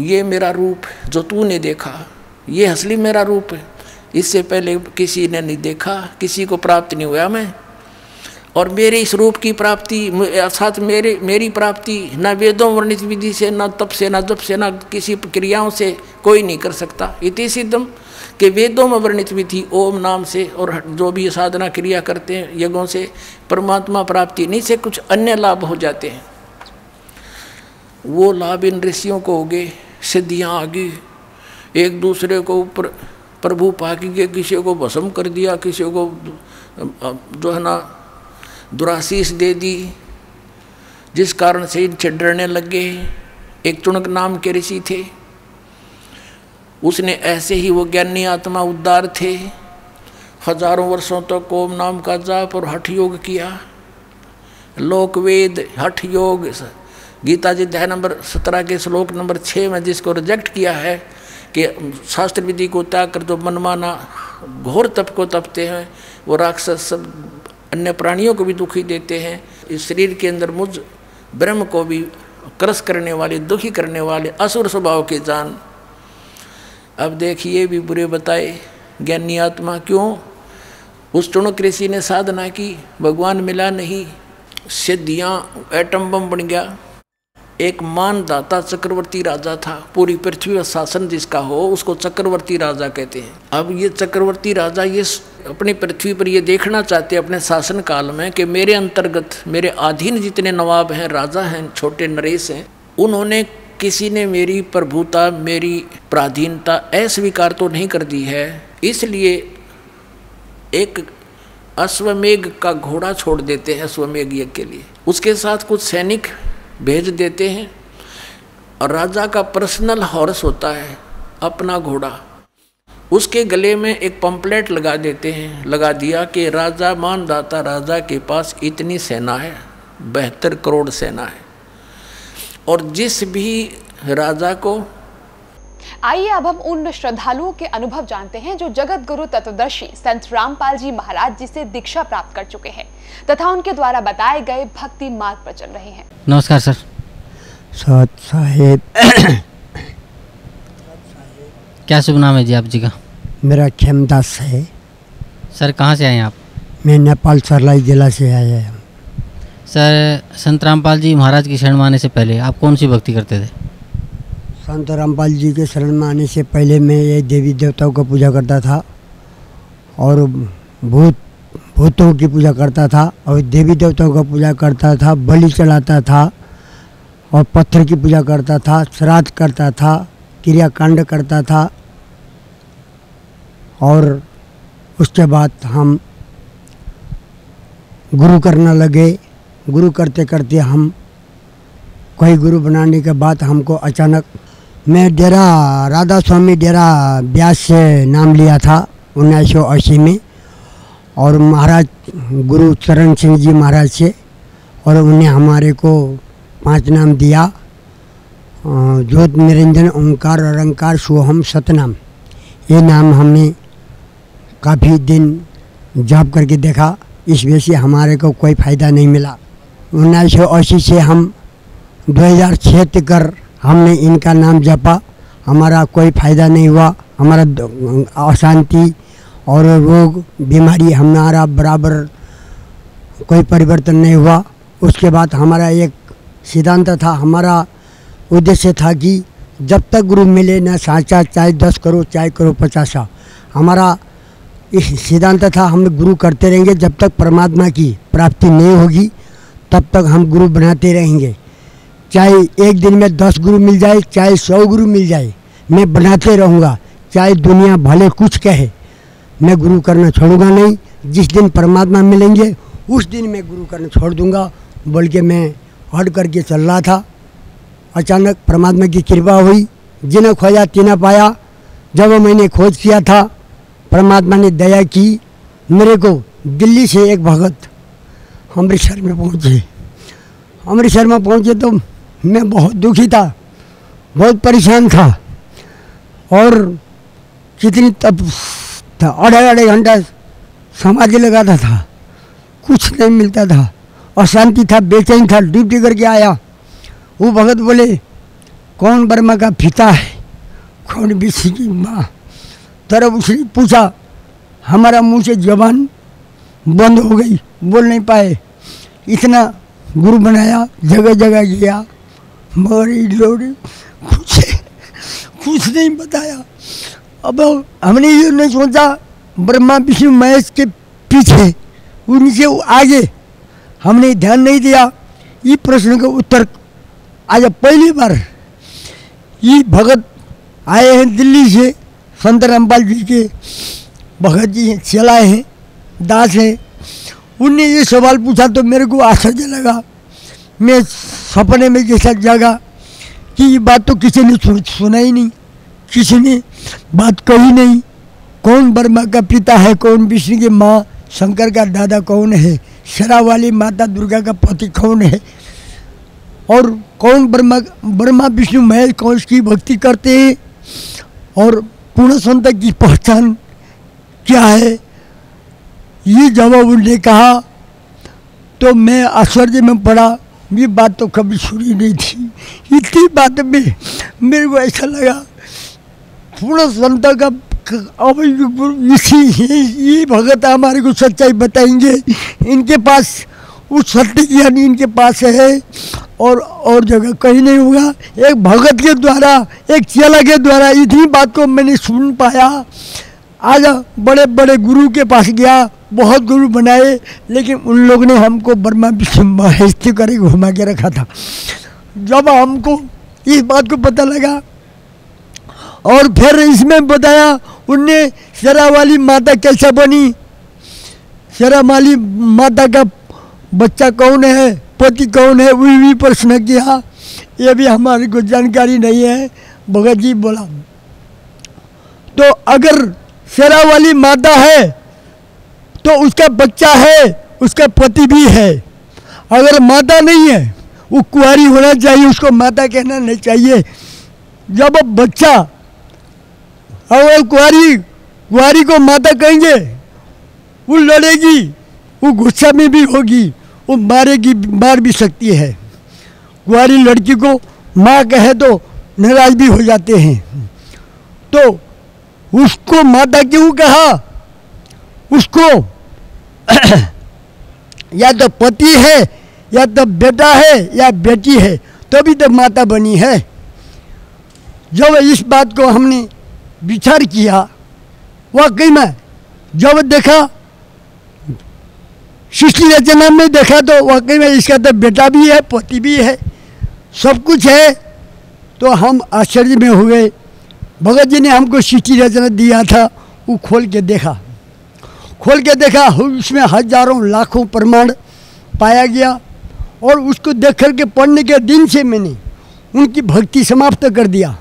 ये मेरा रूप जो तूने देखा ये असली मेरा रूप है, इससे पहले किसी ने नहीं देखा, किसी को प्राप्त नहीं हुआ मैं। और मेरे इस रूप की प्राप्ति अर्थात मेरे मेरी प्राप्ति ना वेदों वर्णित विधि से, ना तप से, ना जप से, ना किसी क्रियाओं से कोई नहीं कर सकता। इति सिद्धम कि वेदों में वर्णित विधि ओम नाम से और जो भी साधना क्रिया करते हैं यज्ञों से परमात्मा प्राप्ति नहीं से कुछ अन्य लाभ हो जाते हैं। वो लाभ इन ऋषियों को हो गए, सिद्धियाँ आ गई। एक दूसरे को ऊपर प्रभु पाकी के किसी को भस्म कर दिया, किसी को जो है ना दुराशीष दे दी, जिस कारण से इनसे डरने लग गए। एक चुनक नाम के ऋषि थे, उसने ऐसे ही वो ज्ञानी आत्मा उद्धार थे, हजारों वर्षों तक ओम नाम का जाप और हठ योग किया, लोक वेद हठ योग। गीता जी अध्याय नंबर सत्रह के श्लोक नंबर छः में जिसको रिजेक्ट किया है कि शास्त्र विधि को त्याग कर जो मनमाना घोर तप को तपते हैं, वो राक्षस सब अन्य प्राणियों को भी दुखी देते हैं, इस शरीर के अंदर मुझ ब्रह्म को भी क्रस करने वाले, दुखी करने वाले, असुर स्वभाव के जान। अब देखिए भी बुरे बताए ज्ञानी आत्मा क्यों। उस चुनक ऋषि ने साधना की, भगवान मिला नहीं, सिद्धियाँ एटम बम बन गया। एक मानदाता चक्रवर्ती राजा था, पूरी पृथ्वी का शासन जिसका हो उसको चक्रवर्ती राजा कहते हैं। अब ये चक्रवर्ती राजा ये अपनी पृथ्वी पर ये देखना चाहते अपने शासन काल में कि मेरे अंतर्गत मेरे अधीन जितने नवाब हैं, राजा हैं, छोटे नरेश हैं, उन्होंने किसी ने मेरी प्रभुता, मेरी पराधीनता अस्वीकार तो नहीं कर दी है, इसलिए एक अश्वमेघ का घोड़ा छोड़ देते हैं अश्वमेघ यज्ञ के लिए। उसके साथ कुछ सैनिक भेज देते हैं और राजा का पर्सनल हॉर्स होता है, अपना घोड़ा, उसके गले में एक पंपलेट लगा देते हैं, लगा दिया कि राजा मानदाता राजा के पास इतनी सेना है, बहत्तर करोड़ सेना है, और जिस भी राजा को। आइए अब हम उन श्रद्धालुओं के अनुभव जानते हैं जो जगत गुरु तत्वदर्शी संत रामपाल जी महाराज जी से दीक्षा प्राप्त कर चुके हैं तथा उनके द्वारा बताए गए भक्ति मार्ग पर चल रहे हैं। नमस्कार सर। सत साहेब। क्या शुभ नाम है जी आप जी का? मेरा खेमदास है। सर कहाँ से आए आप? मैं नेपाल सर्लाई जिला से आया हूँ। सर संत रामपाल जी महाराज की शरण में आने से पहले आप कौन सी भक्ति करते थे? संत रामपाल जी के शरण में आने से पहले मैं ये देवी देवताओं का पूजा करता था और भूत भूतों की पूजा करता था और देवी देवताओं का पूजा करता था, बलि चढ़ाता था और पत्थर की पूजा करता था, श्राद्ध करता था, क्रियाकांड करता था। और उसके बाद हम गुरु करना लगे। गुरु करते करते हम कोई गुरु बनाने के बाद हमको अचानक, मैं डेरा राधा स्वामी डेरा ब्यास से नाम लिया था उन्नीस सौ अस्सी में और महाराज गुरु चरण सिंह जी महाराज से, और उन्हें हमारे को पांच नाम दिया, ज्योत निरंजन ओंकार अरंकार सोहम सतनाम। ये नाम हमने काफ़ी दिन जाप करके देखा, इस वजह से हमारे को कोई फ़ायदा नहीं मिला। उन्नीस सौ अस्सी से हम दो हज़ार छह तक कर हमने इनका नाम जपा, हमारा कोई फ़ायदा नहीं हुआ, हमारा अशांति और रोग बीमारी हमारा बराबर कोई परिवर्तन नहीं हुआ। उसके बाद हमारा एक सिद्धांत था, हमारा उद्देश्य था कि जब तक गुरु मिले ना साँचा, चाहे दस करो चाहे करो पचासा, हमारा इस सिद्धांत था। हम गुरु करते रहेंगे, जब तक परमात्मा की प्राप्ति नहीं होगी तब तक हम गुरु बनाते रहेंगे, चाहे एक दिन में दस गुरु मिल जाए चाहे सौ गुरु मिल जाए, मैं बनाते रहूँगा, चाहे दुनिया भले कुछ कहे, मैं गुरु करना छोड़ूंगा नहीं। जिस दिन परमात्मा मिलेंगे उस दिन मैं गुरु करना छोड़ दूँगा बोल के मैं हट करके चल रहा था। अचानक परमात्मा की कृपा हुई, जिन्हें खोजा तिन्हें पाया। जब मैंने खोज किया था, परमात्मा ने दया की, मेरे को दिल्ली से एक भगत अमृतसर में पहुँचे। अमृतसर में पहुँचे तो मैं बहुत दुखी था, बहुत परेशान था और कितनी तब अढ़ाई अढ़ाई घंटा समाधि लगाता था, कुछ नहीं मिलता था, अशांति था, बेचैन था। ड्यूटी करके आया, वो भगत बोले कौन बर्मा का पिता है कौन बिस्सी की माँ, तरफ उसने पूछा, हमारा मुँह से जबान बंद हो गई, बोल नहीं पाए। इतना गुरु बनाया, जगह जगह गया मगर लोड़ी कुछ कुछ नहीं बताया। अब हमने ये नहीं सोचा ब्रह्मा विष्णु महेश के पीछे उनसे आगे, हमने ध्यान नहीं दिया। ये प्रश्न का उत्तर आज पहली बार ये भगत आए हैं दिल्ली से, संत रामपाल जी के भगत जी हैं, चलाए हैं, दास हैं, उनने ये सवाल पूछा तो मेरे को आश्चर्य लगा। मैं सपने में जैसा जागा कि ये बात तो किसी ने सुन, सुना ही नहीं, किसी ने बात कही नहीं, कौन बर्मा का पिता है कौन विष्णु की माँ, शंकर का दादा कौन है, शरा वाली माता दुर्गा का पति कौन है और कौन ब्रह्मा ब्रह्मा विष्णु महेश कौन की भक्ति करते हैं और पूर्ण संत की पहचान क्या है। ये जवाब उन्होंने कहा तो मैं आश्चर्य में पड़ा, ये बात तो कभी सुनी नहीं थी। इतनी बात में मेरे को ऐसा लगा पूर्ण संत का अब इसी ये भगत हमारे को सच्चाई बताएंगे, इनके पास उस सत्य ज्ञान इनके पास है और और जगह कहीं नहीं होगा। एक भगत के द्वारा, एक चेला के द्वारा इतनी बात को मैंने सुन पाया। आज बड़े बड़े गुरु के पास गया, बहुत गुरु बनाए, लेकिन उन लोगों ने हमको बर्मा विष्णु महेश करे घुमा के रखा था। जब हमको इस बात को पता लगा। और फिर इसमें बताया उनने शरा वाली माता कैसा बनी, शरा वाली माता का बच्चा कौन है, पति कौन है, वही भी प्रश्न किया। ये भी हमारे को जानकारी नहीं है, भगत जी बोला। तो अगर शरा वाली माता है तो उसका बच्चा है, उसका पति भी है। अगर माता नहीं है, वो कुंवारी होना चाहिए, उसको माता कहना नहीं चाहिए। जब बच्चा, अगर कुंवारी कुंवारी को माता कहेंगे वो लड़ेगी, वो गुस्सा में भी होगी, वो मारेगी, मार भी सकती है। कुंवारी लड़की को माँ कहे तो नाराज भी हो जाते हैं। तो उसको माता क्यों कहा? उसको या तो पति है, या तो बेटा है, या बेटी है, तभी तो, तो माता बनी है। जब इस बात को हमने विचार किया, वाकई में जब देखा शिष्टि रचना में देखा तो वाकई में इसका तो बेटा भी है, पति भी है, सब कुछ है। तो हम आश्चर्य में हुए। भगत जी ने हमको शिष्टि रचना दिया था, वो खोल के देखा, खोल के देखा उसमें हजारों लाखों प्रमाण पाया गया। और उसको देख कर के पढ़ने के दिन से मैंने उनकी भक्ति समाप्त कर दिया।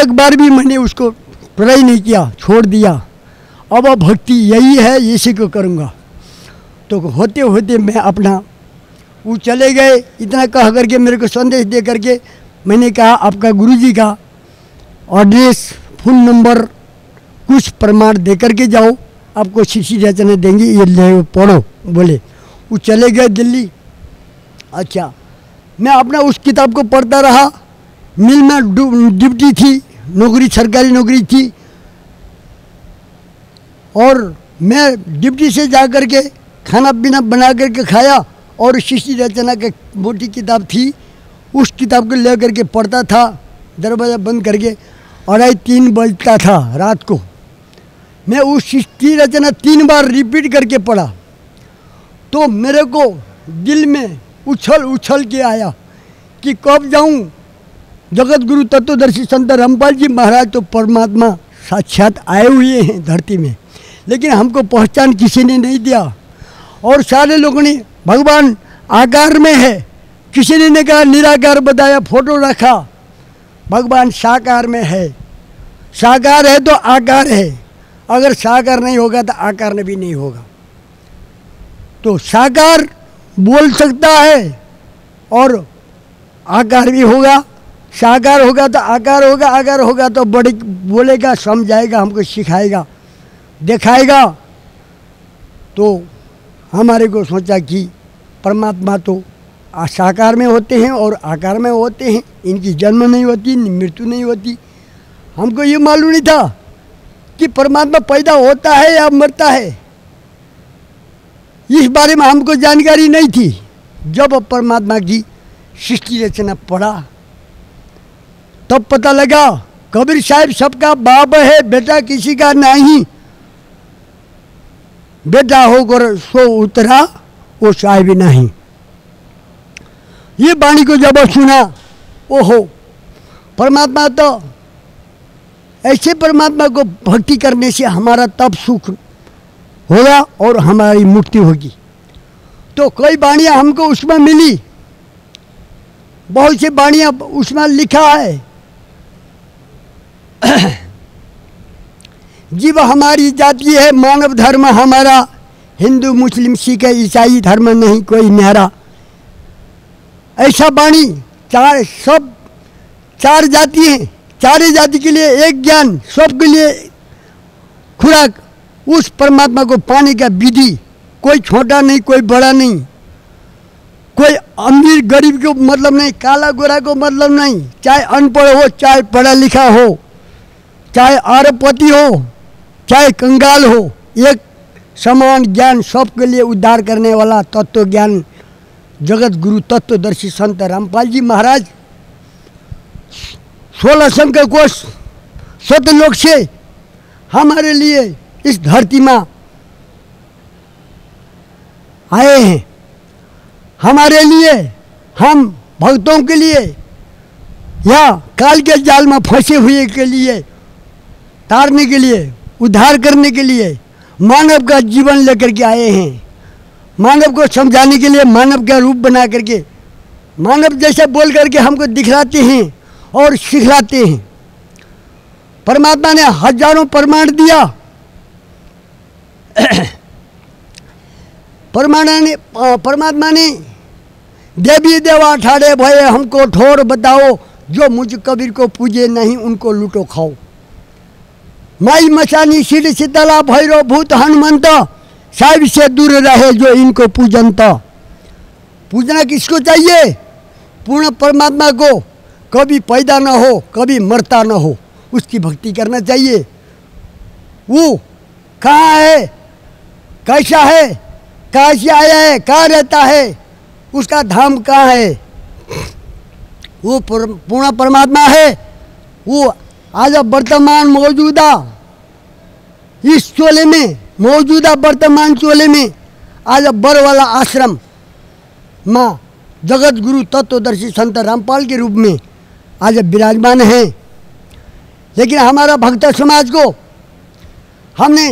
एक बार भी मैंने उसको पढ़ाई नहीं किया, छोड़ दिया। अब अब भक्ति यही है, इसी को करूँगा। तो होते होते मैं अपना, वो चले गए। इतना कह करके मेरे को संदेश दे करके मैंने कहा आपका गुरुजी का एड्रेस, फ़ोन नंबर, कुछ प्रमाण दे करके जाओ, आपको शिष्टि रचना देंगे, ये ले पढ़ो बोले। वो चले गए दिल्ली। अच्छा, मैं अपना उस किताब को पढ़ता रहा। मिल में ड्यूटी थी, नौकरी, सरकारी नौकरी थी। और मैं ड्यूटी से जा कर के खाना पीना बना करके खाया और शिष्टि रचना की मोटी किताब थी, उस किताब को ले करके पढ़ता था। दरवाज़ा बंद करके अढ़ाई तीन बजता था रात को। मैं उस शिष्टि रचना तीन बार रिपीट करके पढ़ा तो मेरे को दिल में उछल उछल के आया कि कब जाऊं। जगत गुरु तत्वदर्शी संत रामपाल जी महाराज तो परमात्मा साक्षात आए हुए हैं धरती में, लेकिन हमको पहचान किसी ने नहीं दिया। और सारे लोगों ने भगवान आकार में है, किसी ने नहीं कहा निराकार बताया, फोटो रखा। भगवान साकार में है, साकार है तो आकार है, अगर साकार नहीं होगा तो आकार में भी नहीं होगा। तो साकार बोल सकता है और आकार भी होगा, साकार होगा तो आकार होगा, आकार होगा तो बड़े बोलेगा, समझाएगा, हमको सिखाएगा, दिखाएगा। तो हमारे को सोचा कि परमात्मा तो साकार में होते हैं और आकार में होते हैं, इनकी जन्म नहीं होती, मृत्यु नहीं होती। हमको ये मालूम नहीं था कि परमात्मा पैदा होता है या मरता है, इस बारे में हमको जानकारी नहीं थी। जब परमात्मा की शिष्टि रचना पढ़ा तब पता लगा कबीर साहब सबका बाप है, बेटा किसी का नहीं। बेटा होकर सो उतरा वो साहिब नहीं। ये वाणी को जब सुना, ओहो, परमात्मा तो ऐसे, परमात्मा को भक्ति करने से हमारा तब सुख होगा और हमारी मुक्ति होगी। तो कई वाणियाँ हमको उसमें मिली, बहुत सी वाणियाँ उसमें लिखा है। जीव हमारी जाति है, मानव धर्म हमारा, हिंदू मुस्लिम सिख ईसाई धर्म नहीं कोई मेरा। ऐसा वाणी, चार सब चार जाति हैं, चारे जाति के लिए एक ज्ञान, सबके लिए खुराक। उस परमात्मा को पाने का विधि, कोई छोटा नहीं, कोई बड़ा नहीं, कोई अमीर गरीब को मतलब नहीं, काला गोरा को मतलब नहीं, चाहे अनपढ़ हो, चाहे पढ़ा लिखा हो, चाहे आरोपति हो, चाहे कंगाल हो, एक समान ज्ञान सबके लिए उद्धार करने वाला तत्व ज्ञान जगत गुरु तत्वदर्शी संत रामपाल जी महाराज सोलह संख्या कोष सतलोक से हमारे लिए इस धरती में आए हैं, हमारे लिए, हम भक्तों के लिए। या काल के जाल में फंसे हुए के लिए तारने के लिए उद्धार करने के लिए मानव का जीवन लेकर के आए हैं। मानव को समझाने के लिए मानव का रूप बना करके मानव जैसे बोल करके हमको दिखलाते हैं और सिखलाते हैं। परमात्मा ने हजारों प्रमाण दिया, परमाणा ने परमात्मा ने देवी देवा ठाड़े भये हमको ठोर बताओ, जो मुझ कबीर को पूजे नहीं उनको लूटो खाओ। माई मचानी सिर शीतला भैरव भूत हनुमंत साहिब से दूर रहे जो इनको पूजनता। पूजना किसको चाहिए? पूर्ण परमात्मा को। कभी पैदा न हो कभी मरता न हो उसकी भक्ति करना चाहिए। वो कहाँ है, कैसा है, कहाँ से आया है, कहाँ रहता है, उसका धाम कहाँ है, वो पूर्ण परमात्मा है। वो आज वर्तमान मौजूदा इस चोले में, मौजूदा वर्तमान चोले में आज बरवाला आश्रम माँ जगत गुरु तत्वदर्शी संत रामपाल के रूप में आज विराजमान है। लेकिन हमारा भक्त समाज को हमने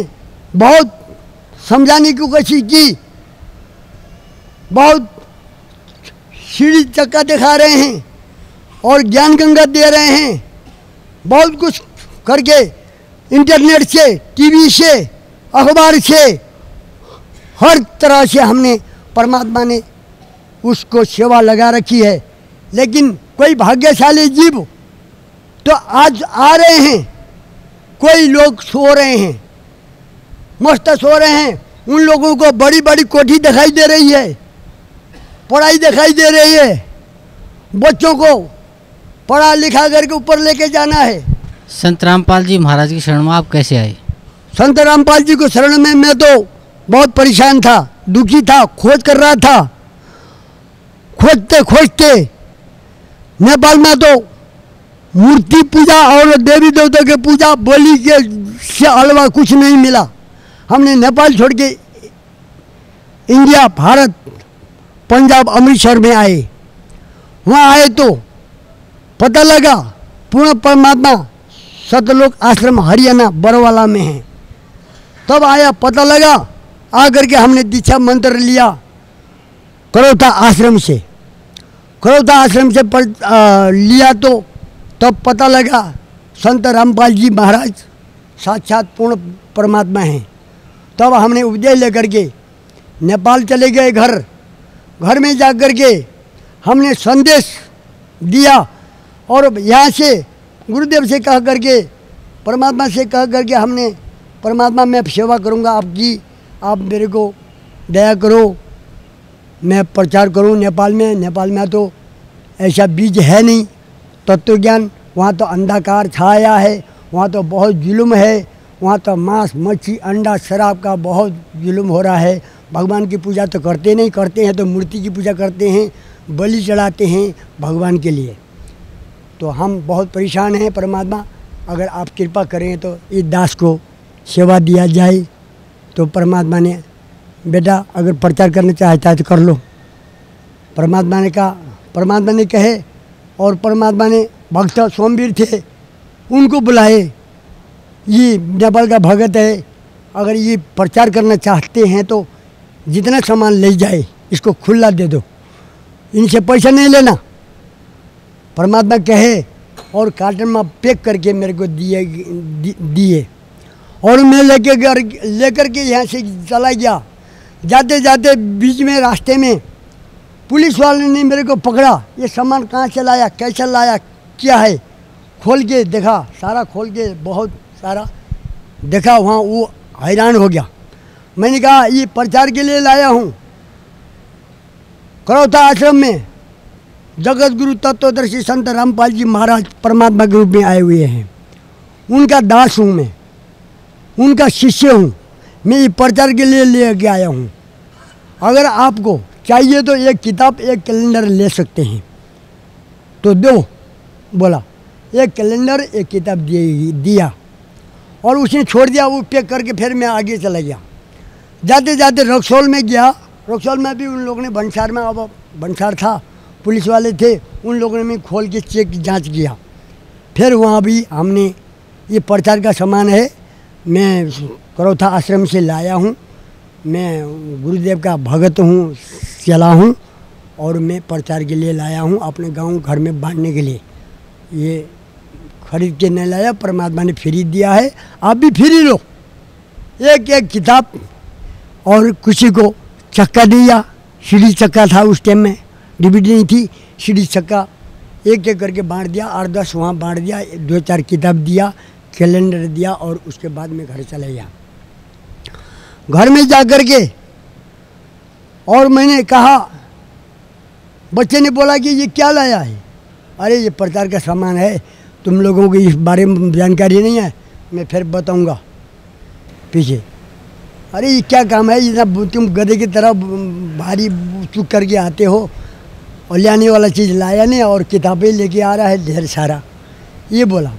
बहुत समझाने की कोशिश की, बहुत सीढ़ी चक्का दिखा रहे हैं और ज्ञान गंगा दे रहे हैं, बहुत कुछ करके इंटरनेट से, टीवी से, अखबार से, हर तरह से हमने परमात्मा ने उसको सेवा लगा रखी है। लेकिन कोई भाग्यशाली जीव तो आज आ रहे हैं, कोई लोग सो रहे हैं, मस्त सो रहे हैं। उन लोगों को बड़ी बड़ी कोठी दिखाई दे रही है, पढ़ाई दिखाई दे रही है, बच्चों को पढ़ा लिखा करके ऊपर लेके जाना है। संत रामपाल जी महाराज की शरण में आप कैसे आए? संत रामपाल जी को शरण में मैं तो बहुत परेशान था, दुखी था, खोज कर रहा था। खोजते खोजते नेपाल में तो मूर्ति पूजा और देवी देवता के पूजा बोली के से अलावा कुछ नहीं मिला। हमने नेपाल छोड़ के इंडिया, भारत, पंजाब, अमृतसर में आए। वहाँ आए तो पता लगा पूर्ण परमात्मा सतलोक आश्रम हरियाणा बरवाला में है। तब आया पता लगा, आकर के हमने दीक्षा मंत्र लिया करौता आश्रम से। करौता आश्रम से पर, आ, लिया तो तब पता लगा संत रामपाल जी महाराज साक्षात पूर्ण परमात्मा हैं। तब हमने उपदेश लेकर के नेपाल चले गए। घर घर में जा कर के हमने संदेश दिया और यहाँ से गुरुदेव से कह करके, परमात्मा से कह करके हमने, परमात्मा मैं सेवा करूँगा आपकी, आप मेरे को दया करो, मैं प्रचार करूँ नेपाल में। नेपाल में तो ऐसा बीज है नहीं तत्वज्ञान, वहाँ तो अंधकार छाया है, वहाँ तो बहुत जुल्म है, वहाँ तो मांस मच्छी अंडा शराब का बहुत जुल्म हो रहा है। भगवान की पूजा तो करते नहीं, करते हैं तो मूर्ति की पूजा करते हैं, बलि चढ़ाते हैं भगवान के लिए। तो हम बहुत परेशान हैं। परमात्मा अगर आप कृपा करें तो इस दास को सेवा दिया जाए। तो परमात्मा ने, बेटा अगर प्रचार करना चाहता है तो कर लो, परमात्मा ने कहा, परमात्मा ने कहे। और परमात्मा ने भक्त सोमवीर थे उनको बुलाए, ये नेपाल का भगत है, अगर ये प्रचार करना चाहते हैं तो जितना सामान ले जाए इसको खुला दे दो, इनसे पैसा नहीं लेना। परमात्मा कहे और कार्टन में पैक करके मेरे को दिए दिए और मैं लेके घर लेकर के यहाँ से चला गया। जाते जाते बीच में रास्ते में पुलिस वाले ने मेरे को पकड़ा, ये सामान कहाँ से लाया, कैसे लाया, क्या है। खोल के देखा, सारा खोल के बहुत सारा देखा वहाँ, वो हैरान हो गया। मैंने कहा ये प्रचार के लिए लाया हूँ करौता आश्रम में, जगत गुरु तत्वदर्शी संत रामपाल जी महाराज परमात्मा के रूप में आए हुए हैं, उनका दास हूँ मैं, उनका शिष्य हूँ मैं, ये प्रचार के लिए ले के आया हूँ। अगर आपको चाहिए तो एक किताब, एक कैलेंडर ले सकते हैं, तो दो बोला, एक कैलेंडर एक किताब दिया और उसने छोड़ दिया। वो पैक करके फिर मैं आगे चला गया। जाते जाते रक्सौल में गया। रक्सौल में भी उन लोगों ने भंसार में, अब भंसार था पुलिस वाले थे, उन लोगों ने खोल के चेक की जाँच किया। फिर वहाँ भी हमने ये प्रचार का सामान है, मैं करौता आश्रम से लाया हूँ, मैं गुरुदेव का भगत हूँ, चला हूँ और मैं प्रचार के लिए लाया हूँ, अपने गांव घर में बांटने के लिए। ये खरीद के नहीं लाया, परमात्मा ने फ्री दिया है, आप भी फ्री लो। एक एक किताब और किसी को चक्का दिया, सीढ़ी चक्का था उस टाइम में, डीवीडी नहीं थी, सीढ़ी चक्का एक एक करके बांट दिया, आठ दस वहाँ बांट दिया, दो चार किताब दिया, कैलेंडर दिया और उसके बाद में घर चला गया। घर में जा कर के और मैंने कहा, बच्चे ने बोला कि ये क्या लाया है? अरे ये प्रचार का सामान है, तुम लोगों को इस बारे में जानकारी नहीं है, मैं फिर बताऊंगा पीछे। अरे ये क्या काम है, इतना तुम गधे की तरह भारी चुक करके आते हो और लाने वाला चीज़ लाया नहीं और किताबें लेके आ रहा है ढेर सारा। ये बोला,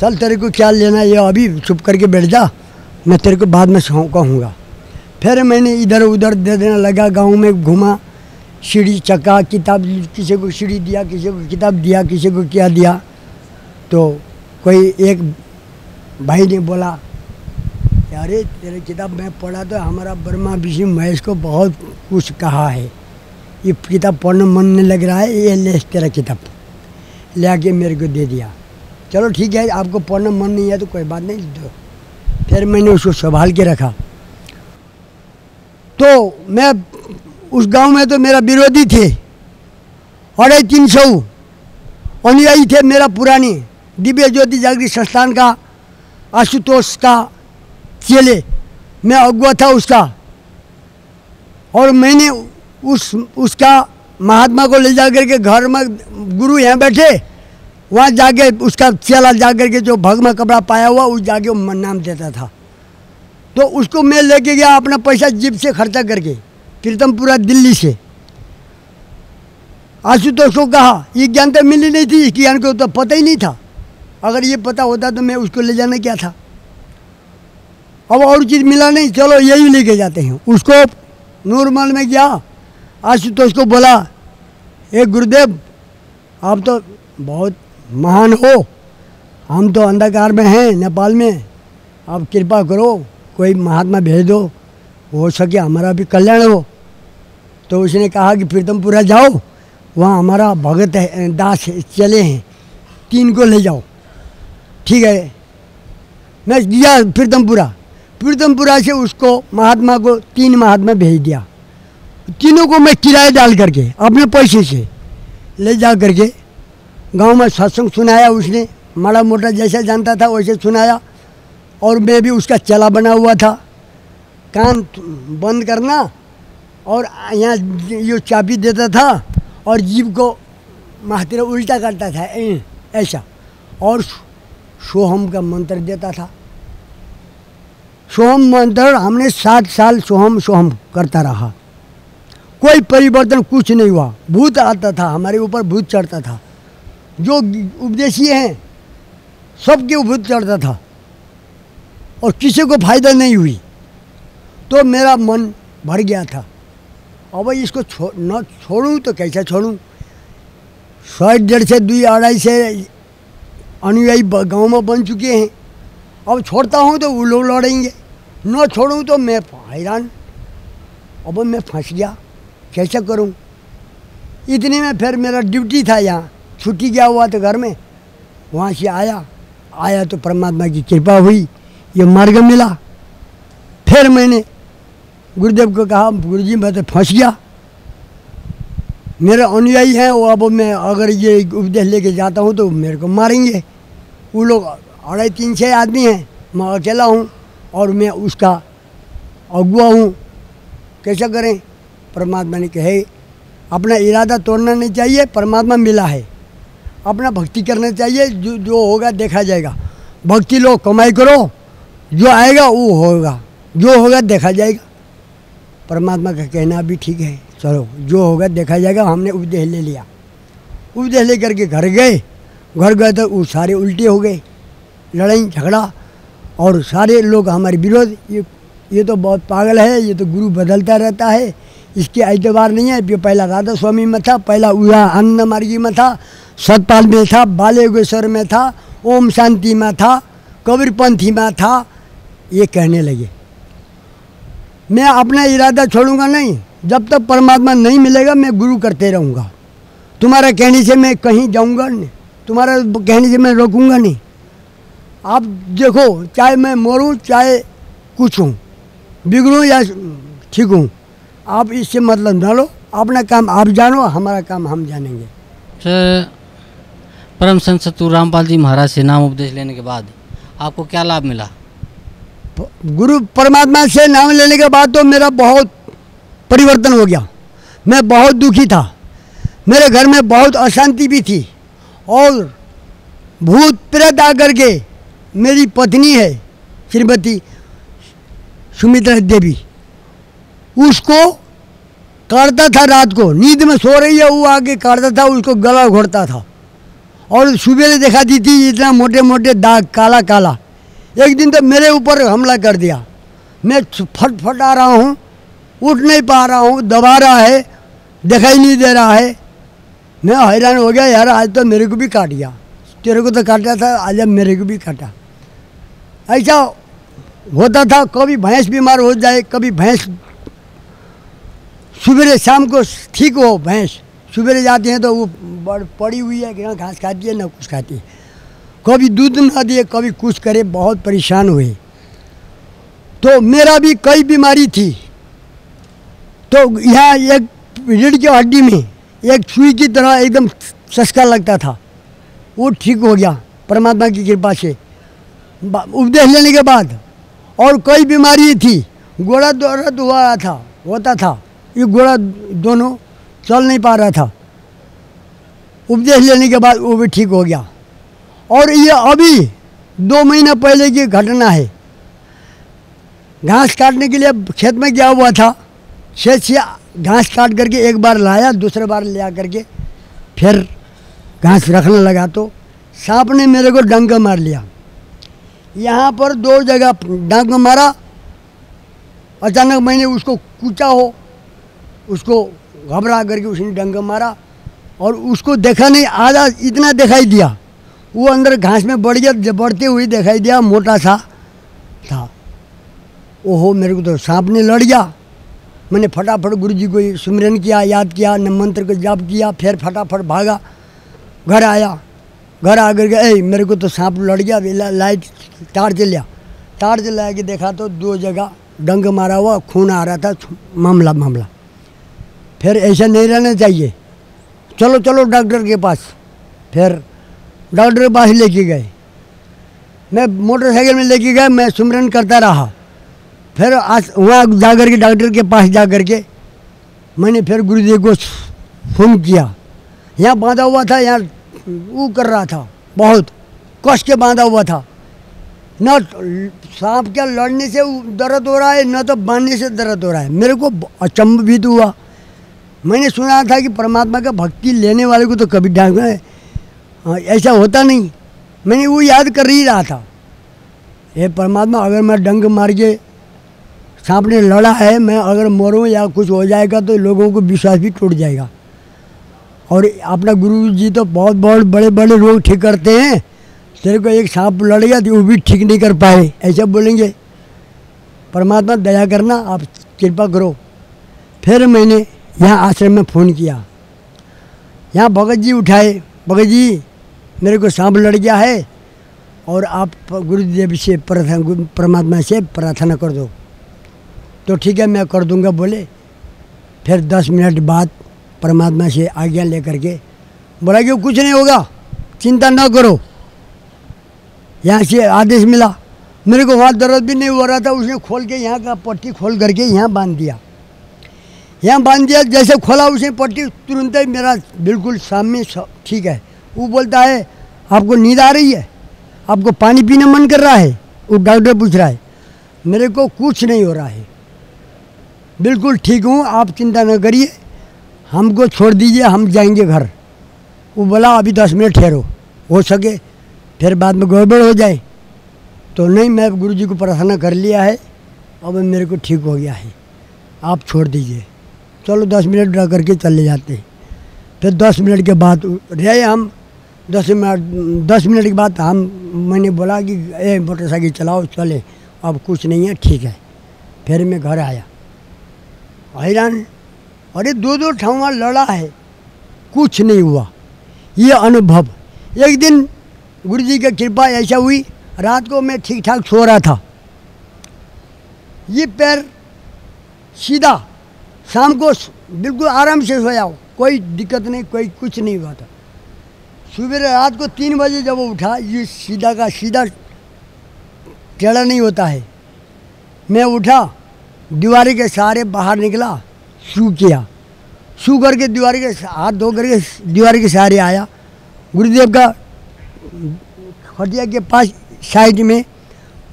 चल तेरे को क्या लेना है, ये अभी चुप करके बैठ जा, मैं तेरे को बाद में कहूँगा। फिर मैंने इधर उधर दे देना लगा, गांव में घुमा, सीढ़ी चक्का किताब, किसी को सीढ़ी दिया, किसी को किताब दिया, किसी को क्या दिया। तो कोई एक भाई ने बोला, अरे तेरे किताब मैं पढ़ा तो हमारा ब्रह्मा विष्णु महेश को बहुत कुछ कहा है, ये किताब पढ़ना मन नहीं लग रहा है, ये ले तेरा किताब, ले आके मेरे को दे दिया। चलो ठीक है, आपको पढ़ना मन नहीं है तो कोई बात नहीं, दो। फिर मैंने उसको संभाल के रखा। तो मैं उस गांव में तो मेरा विरोधी थे, अढ़ाई तीन सौ अनुयायी थे मेरा, पुरानी दिव्य ज्योति जागृत संस्थान का, आशुतोष का चेले, मैं अगुआ था उसका। और मैंने उस उसका महात्मा को ले जा कर के घर में, गुरु यहाँ बैठे, वहाँ जाके उसका चेला जा कर के जो भग में कपड़ा पाया हुआ उस जाके वो नाम देता था। तो उसको मैं लेके गया अपना पैसा जीप से खर्चा करके प्रीतमपुरा दिल्ली से। आशुतोष को कहा, ये ज्ञान तो मिली नहीं थी, इस ज्ञान को तो पता ही नहीं था, अगर ये पता होता तो मैं उसको ले जाना क्या था, अब और चीज़ मिला नहीं, चलो यही लेके जाते हैं। उसको नॉर्मल में गया, आशुतोष को बोला, हे गुरुदेव आप तो बहुत महान हो, हम तो अंधकार में हैं नेपाल में, आप कृपा करो कोई महात्मा भेज दो, हो सके हमारा भी कल्याण हो। तो उसने कहा कि प्रीतमपुरा जाओ, वहाँ हमारा भगत है, दास चले हैं, तीन को ले जाओ। ठीक है, मैं गया प्रीतमपुरा, प्रीतमपुरा से उसको महात्मा को तीन महात्मा भेज दिया, तीनों को मैं किराया डाल करके अपने पैसे से ले जा करके गांव में सत्संग सुनाया। उसने माड़ा मोटा जैसा जानता था वैसे सुनाया, और मैं भी उसका चला बना हुआ था, कान बंद करना और यहाँ ये चाबी देता था और जीभ को महातीरा उल्टा करता था ऐसा, और सोहम का मंत्र देता था। सोहम मंत्र हमने सात साल सोहम सोहम करता रहा, कोई परिवर्तन कुछ नहीं हुआ। भूत आता था हमारे ऊपर, भूत चढ़ता था, जो उपदेशी हैं सबके ऊपर भूत चढ़ता था और किसी को फायदा नहीं हुई। तो मेरा मन भर गया था, अब इसको छो न छोड़ूँ तो कैसे छोड़ूं। सौ डेढ़ से दुई अढ़ाई से अनुयायी गांव में बन चुके हैं, अब छोड़ता हूँ तो वो लोग लड़ेंगे, न छोड़ूँ तो मैं हैरान, अब मैं फंस गया, कैसे करूं। इतने में फिर मेरा ड्यूटी था यहाँ, छुट्टी गया हुआ तो घर में, वहाँ से आया आया तो परमात्मा की कृपा हुई, ये मार्ग मिला। फिर मैंने गुरुदेव को कहा, गुरुजी मैं तो फंस गया, मेरे अनुयायी हैं वो, अब मैं अगर ये उपदेश लेके जाता हूँ तो मेरे को मारेंगे, वो लोग अढ़ाई तीन छः आदमी हैं, मैं अकेला हूँ और मैं उसका अगुआ हूँ, कैसा करें। परमात्मा ने कहे, अपना इरादा तोड़ना नहीं चाहिए, परमात्मा मिला है, अपना भक्ति करना चाहिए, जो जो होगा देखा जाएगा, भक्ति लो कमाई करो, जो आएगा वो होगा, जो होगा देखा जाएगा। परमात्मा का कहना भी ठीक है, चलो जो होगा देखा जाएगा। हमने उपदेश ले लिया, उपदेश ले करके घर गए, घर गए तो वो सारे उल्टे हो गए, लड़ाई झगड़ा और सारे लोग हमारे विरोध, ये ये तो बहुत पागल है, ये तो गुरु बदलता रहता है, इसकी ऐतबार नहीं है। पहला राधा स्वामी में था, पहला उड़ा अन्न मार्गी में था, सतपाल में था, बालेश्वर में था, ओम शांति में था, कबीरपंथी में था। ये कहने लगे मैं अपना इरादा छोड़ूंगा नहीं, जब तक परमात्मा नहीं मिलेगा मैं गुरु करते रहूँगा। तुम्हारा कहने से मैं कहीं जाऊँगा नहीं, तुम्हारा कहने से मैं रोकूँगा नहीं। आप देखो चाहे मैं मरूँ चाहे कुछ हूँ, बिगड़ूँ या ठीक हूँ, आप इससे मतलब न लो। अपना काम आप जानो, हमारा काम हम जानेंगे। सर, परम संत सतगुरु रामपाल जी महाराज से नाम उपदेश लेने के बाद आपको क्या लाभ मिला? गुरु परमात्मा से नाम लेने के बाद तो मेरा बहुत परिवर्तन हो गया। मैं बहुत दुखी था, मेरे घर में बहुत अशांति भी थी और भूत प्रेत आकर के मेरी पत्नी है श्रीमती सुमित्रा देवी, उसको काटता था। रात को नींद में सो रही है, वो आगे काटता था, उसको गला घोटता था और सुबह देखा दी थी इतना मोटे मोटे दाग काला काला। एक दिन तो मेरे ऊपर हमला कर दिया। मैं फटफट आ रहा हूँ, उठ नहीं पा रहा हूँ, दबा रहा है, दिखाई नहीं दे रहा है। मैं हैरान हो गया, यार आज तो मेरे को भी काट गया, तेरे को तो काटा था, आज अब मेरे को भी काटा। ऐसा होता था। कभी भैंस बीमार हो जाए, कभी भैंस सुबह शाम को ठीक हो, भैंस सुबह जाते हैं तो वो पड़ी हुई है कि ना घास खाती है ना कुछ खाती है, कभी दूध ना दिए कभी कुछ करे, बहुत परेशान हुए। तो मेरा भी कई बीमारी थी। तो यहाँ एक रीढ़ की हड्डी में एक सुई की तरह एकदम सस्का लगता था, वो ठीक हो गया परमात्मा की कृपा से उपदेश लेने के बाद। और कई बीमारी थी, घोड़ा दर्द हुआ था होता था, ये घोड़ा दोनों चल नहीं पा रहा था, उपदेश लेने के बाद वो भी ठीक हो गया। और ये अभी दो महीना पहले की घटना है। घास काटने के लिए खेत में गया हुआ था, खेत से घास काट करके एक बार लाया, दूसरे बार ले आ करके फिर घास रखने लगा तो सांप ने मेरे को डंका मार लिया। यहाँ पर दो जगह डंका मारा, अचानक मैंने उसको कूचा हो, उसको घबरा करके उसने डंका मारा और उसको देखा नहीं, आधा इतना दिखाई दिया, वो अंदर घास में बढ़ गया, बढ़ते हुए दिखाई दिया, मोटा सा था। ओहो मेरे को तो सांप ने लड़ गया। मैंने फटाफट गुरुजी को सुमिरन किया, याद किया, मंत्र को जाप किया, फिर फटाफट भागा, घर आया। घर आकर के ऐ मेरे को तो सांप लड़ गया, लाइट तार से लिया, तार से ला के देखा तो दो जगह डंक मारा हुआ, खून आ रहा था, मामला मामला। फिर ऐसा नहीं रहना चाहिए, चलो चलो डॉक्टर के पास। फिर डॉक्टर के पास लेके गए, मैं मोटरसाइकिल में लेके गया, मैं सुमिरन करता रहा। फिर आज वहाँ जा कर के डॉक्टर के पास जा कर के मैंने फिर गुरुदेव को फोन किया। यहाँ बांधा हुआ था, यहाँ वो कर रहा था, बहुत कष्ट के बांधा हुआ था। न सांप क्या लड़ने से दर्द हो रहा है न तो बांधने से दर्द हो रहा है। मेरे को अचंभित हुआ। मैंने सुना था कि परमात्मा का भक्ति लेने वाले को तो कभी डांगा ऐसा होता नहीं, मैंने वो याद कर ही रहा था। ये परमात्मा अगर मैं डंग मार के सांप ने लड़ा है, मैं अगर मरूँ या कुछ हो जाएगा तो लोगों को विश्वास भी टूट जाएगा। और अपना गुरु जी तो बहुत बहुत बड़े बड़े लोग ठीक करते हैं, तेरे को एक सांप लड़ गया तो वो भी ठीक नहीं कर पाए, ऐसा बोलेंगे। परमात्मा दया करना, आप कृपा करो। फिर मैंने यहाँ आश्रम में फ़ोन किया, यहाँ भगत जी उठाए, भगत जी मेरे को सांप लड़ गया है और आप गुरुदेव से प्रार्थना, परमात्मा से प्रार्थना कर दो। तो ठीक है मैं कर दूंगा बोले। फिर दस मिनट बाद परमात्मा से आज्ञा लेकर के बोला कि कुछ नहीं होगा, चिंता ना करो। यहाँ से आदेश मिला, मेरे को वहाँ दर्द भी नहीं हो रहा था। उसने खोल के यहाँ का पट्टी खोल करके यहाँ बांध दिया, यहाँ बांध दिया। जैसे खोला उसने पट्टी, तुरंत ही मेरा बिल्कुल सामने ठीक है। वो बोलता है आपको नींद आ रही है, आपको पानी पीना मन कर रहा है, वो डॉक्टर पूछ रहा है। मेरे को कुछ नहीं हो रहा है, बिल्कुल ठीक हूँ, आप चिंता न करिए, हमको छोड़ दीजिए, हम जाएंगे घर। वो बोला अभी दस मिनट ठहरो, हो सके फिर बाद में गड़बड़ हो जाए तो नहीं। मैं गुरुजी को प्रार्थना कर लिया है, अब मेरे को ठीक हो गया है, आप छोड़ दीजिए। चलो दस मिनट ड्रा करके चले जाते हैं। फिर दस मिनट के बाद रहे हम, दस मिनट दस मिनट के बाद हम मैंने बोला कि ए मोटरसाइकिल चलाओ, चले अब कुछ नहीं है, ठीक है। फिर मैं घर आया हैरान, अरे दो दो ठावा लड़ा है, कुछ नहीं हुआ। ये अनुभव एक दिन गुरु जी की कृपा ऐसा हुई, रात को मैं ठीक ठाक सो रहा था, ये पैर सीधा, शाम को बिल्कुल आराम से सोया, कोई दिक्कत नहीं, कोई कुछ नहीं हुआ था। सुबह रात को तीन बजे जब वो उठा, ये सीधा का सीधा टेढ़ा नहीं होता है, मैं उठा, दीवार के सहारे बाहर निकला, शू किया, शू करके दीवार के हाथ धो करके दीवार के सहारे आया, गुरुदेव का खटिया के पास साइड में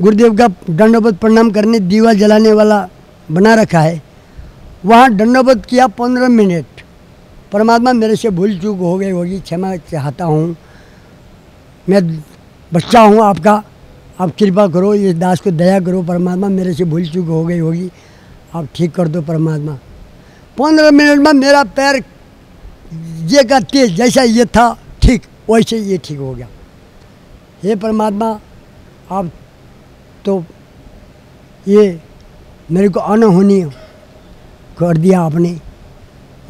गुरुदेव का दंडवत प्रणाम करने दीवा जलाने वाला बना रखा है, वहाँ दंडवत किया पंद्रह मिनट। परमात्मा मेरे से भूल चूक हो गई होगी, क्षमा चाहता हूँ, मैं बच्चा हूँ आपका, आप कृपा करो, इस दास को दया करो, परमात्मा मेरे से भूल चूक हो गई होगी, आप ठीक कर दो परमात्मा। पंद्रह मिनट में मेरा पैर ये का तेज जैसा ये था ठीक वैसे ये ठीक हो गया। हे परमात्मा आप तो ये मेरे को अनहोनी कर दिया आपने,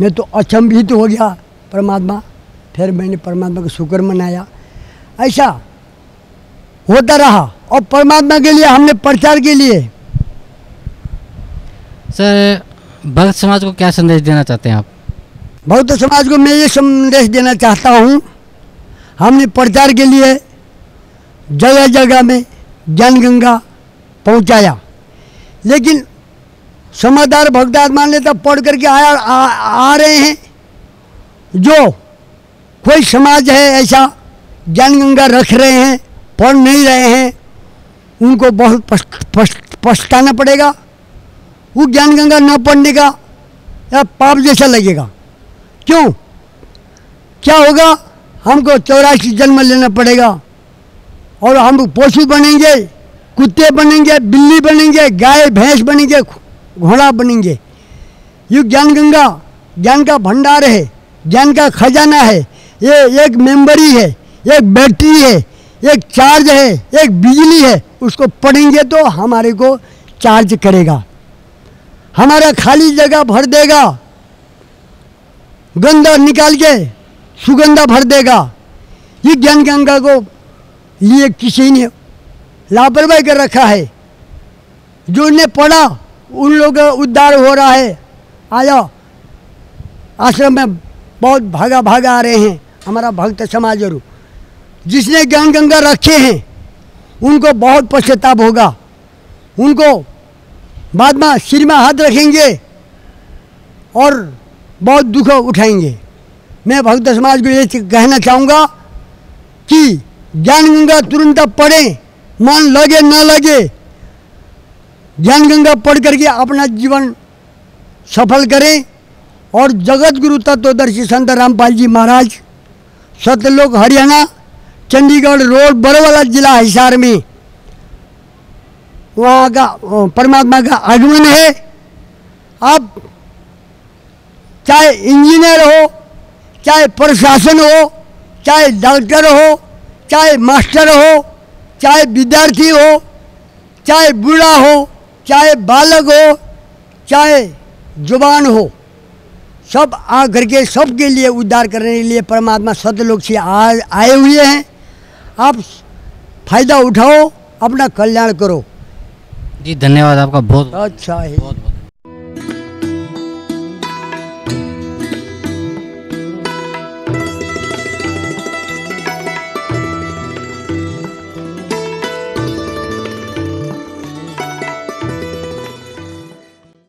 मैं तो अचंभित हो गया परमात्मा। फिर मैंने परमात्मा को शुक्र मनाया। ऐसा होता रहा और परमात्मा के लिए हमने प्रचार के लिए। सर, भक्त समाज को क्या संदेश देना चाहते हैं आप? भक्त समाज को मैं ये संदेश देना चाहता हूँ, हमने प्रचार के लिए जगह जगह में ज्ञान गंगा पहुँचाया, लेकिन समझदार भक्त आत्मा ने तो पढ़ करके आया आ, आ रहे हैं। जो कोई समाज है ऐसा ज्ञान गंगा रख रहे हैं, पढ़ नहीं रहे हैं, उनको बहुत पछताना पड़ेगा। वो ज्ञान गंगा न पढ़ने का या पाप जैसा लगेगा। क्यों, क्या होगा? हमको चौरासी जन्म लेना पड़ेगा और हम पशु बनेंगे, कुत्ते बनेंगे, बिल्ली बनेंगे, गाय भैंस बनेंगे, घोड़ा बनेंगे। ये ज्ञान गंगा ज्ञान का भंडार है, ज्ञान का खजाना है। ये एक मेमोरी है, एक बैटरी है, एक चार्ज है, एक बिजली है। उसको पढ़ेंगे तो हमारे को चार्ज करेगा, हमारा खाली जगह भर देगा, गंध निकाल के सुगंधा भर देगा। ये ज्ञान गंगा को लिए किसी ने लापरवाही कर रखा है। जो ने पढ़ा उन लोगों का उद्धार हो रहा है। आया आश्रम में बहुत भागा भागा आ रहे हैं हमारा भक्त समाज। और जिसने ज्ञान गंगा रखे हैं उनको बहुत पश्चाताप होगा। उनको बाद में सिर में हाथ रखेंगे और बहुत दुख उठाएंगे। मैं भक्त समाज को ये कहना चाहूँगा कि ज्ञान गंगा तुरंत पढ़ें, मन लगे ना लगे, ज्ञान गंगा पढ़ करके अपना जीवन सफल करें। और जगत गुरु तत्वदर्शी संत रामपाल जी महाराज, सतलोक हरियाणा, चंडीगढ़ रोड, बरवाला जिला हिसार में वहाँ का परमात्मा का आगमन है। आप चाहे इंजीनियर हो, चाहे प्रशासन हो, चाहे डॉक्टर हो, चाहे मास्टर हो, चाहे विद्यार्थी हो, चाहे बूढ़ा हो, चाहे बालक हो, चाहे जुबान हो, सब आ करके सबके लिए उद्धार करने के लिए परमात्मा सतलोक से आए हुए हैं। आप फ़ायदा उठाओ, अपना कल्याण करो। जी धन्यवाद आपका। बहुत अच्छा है।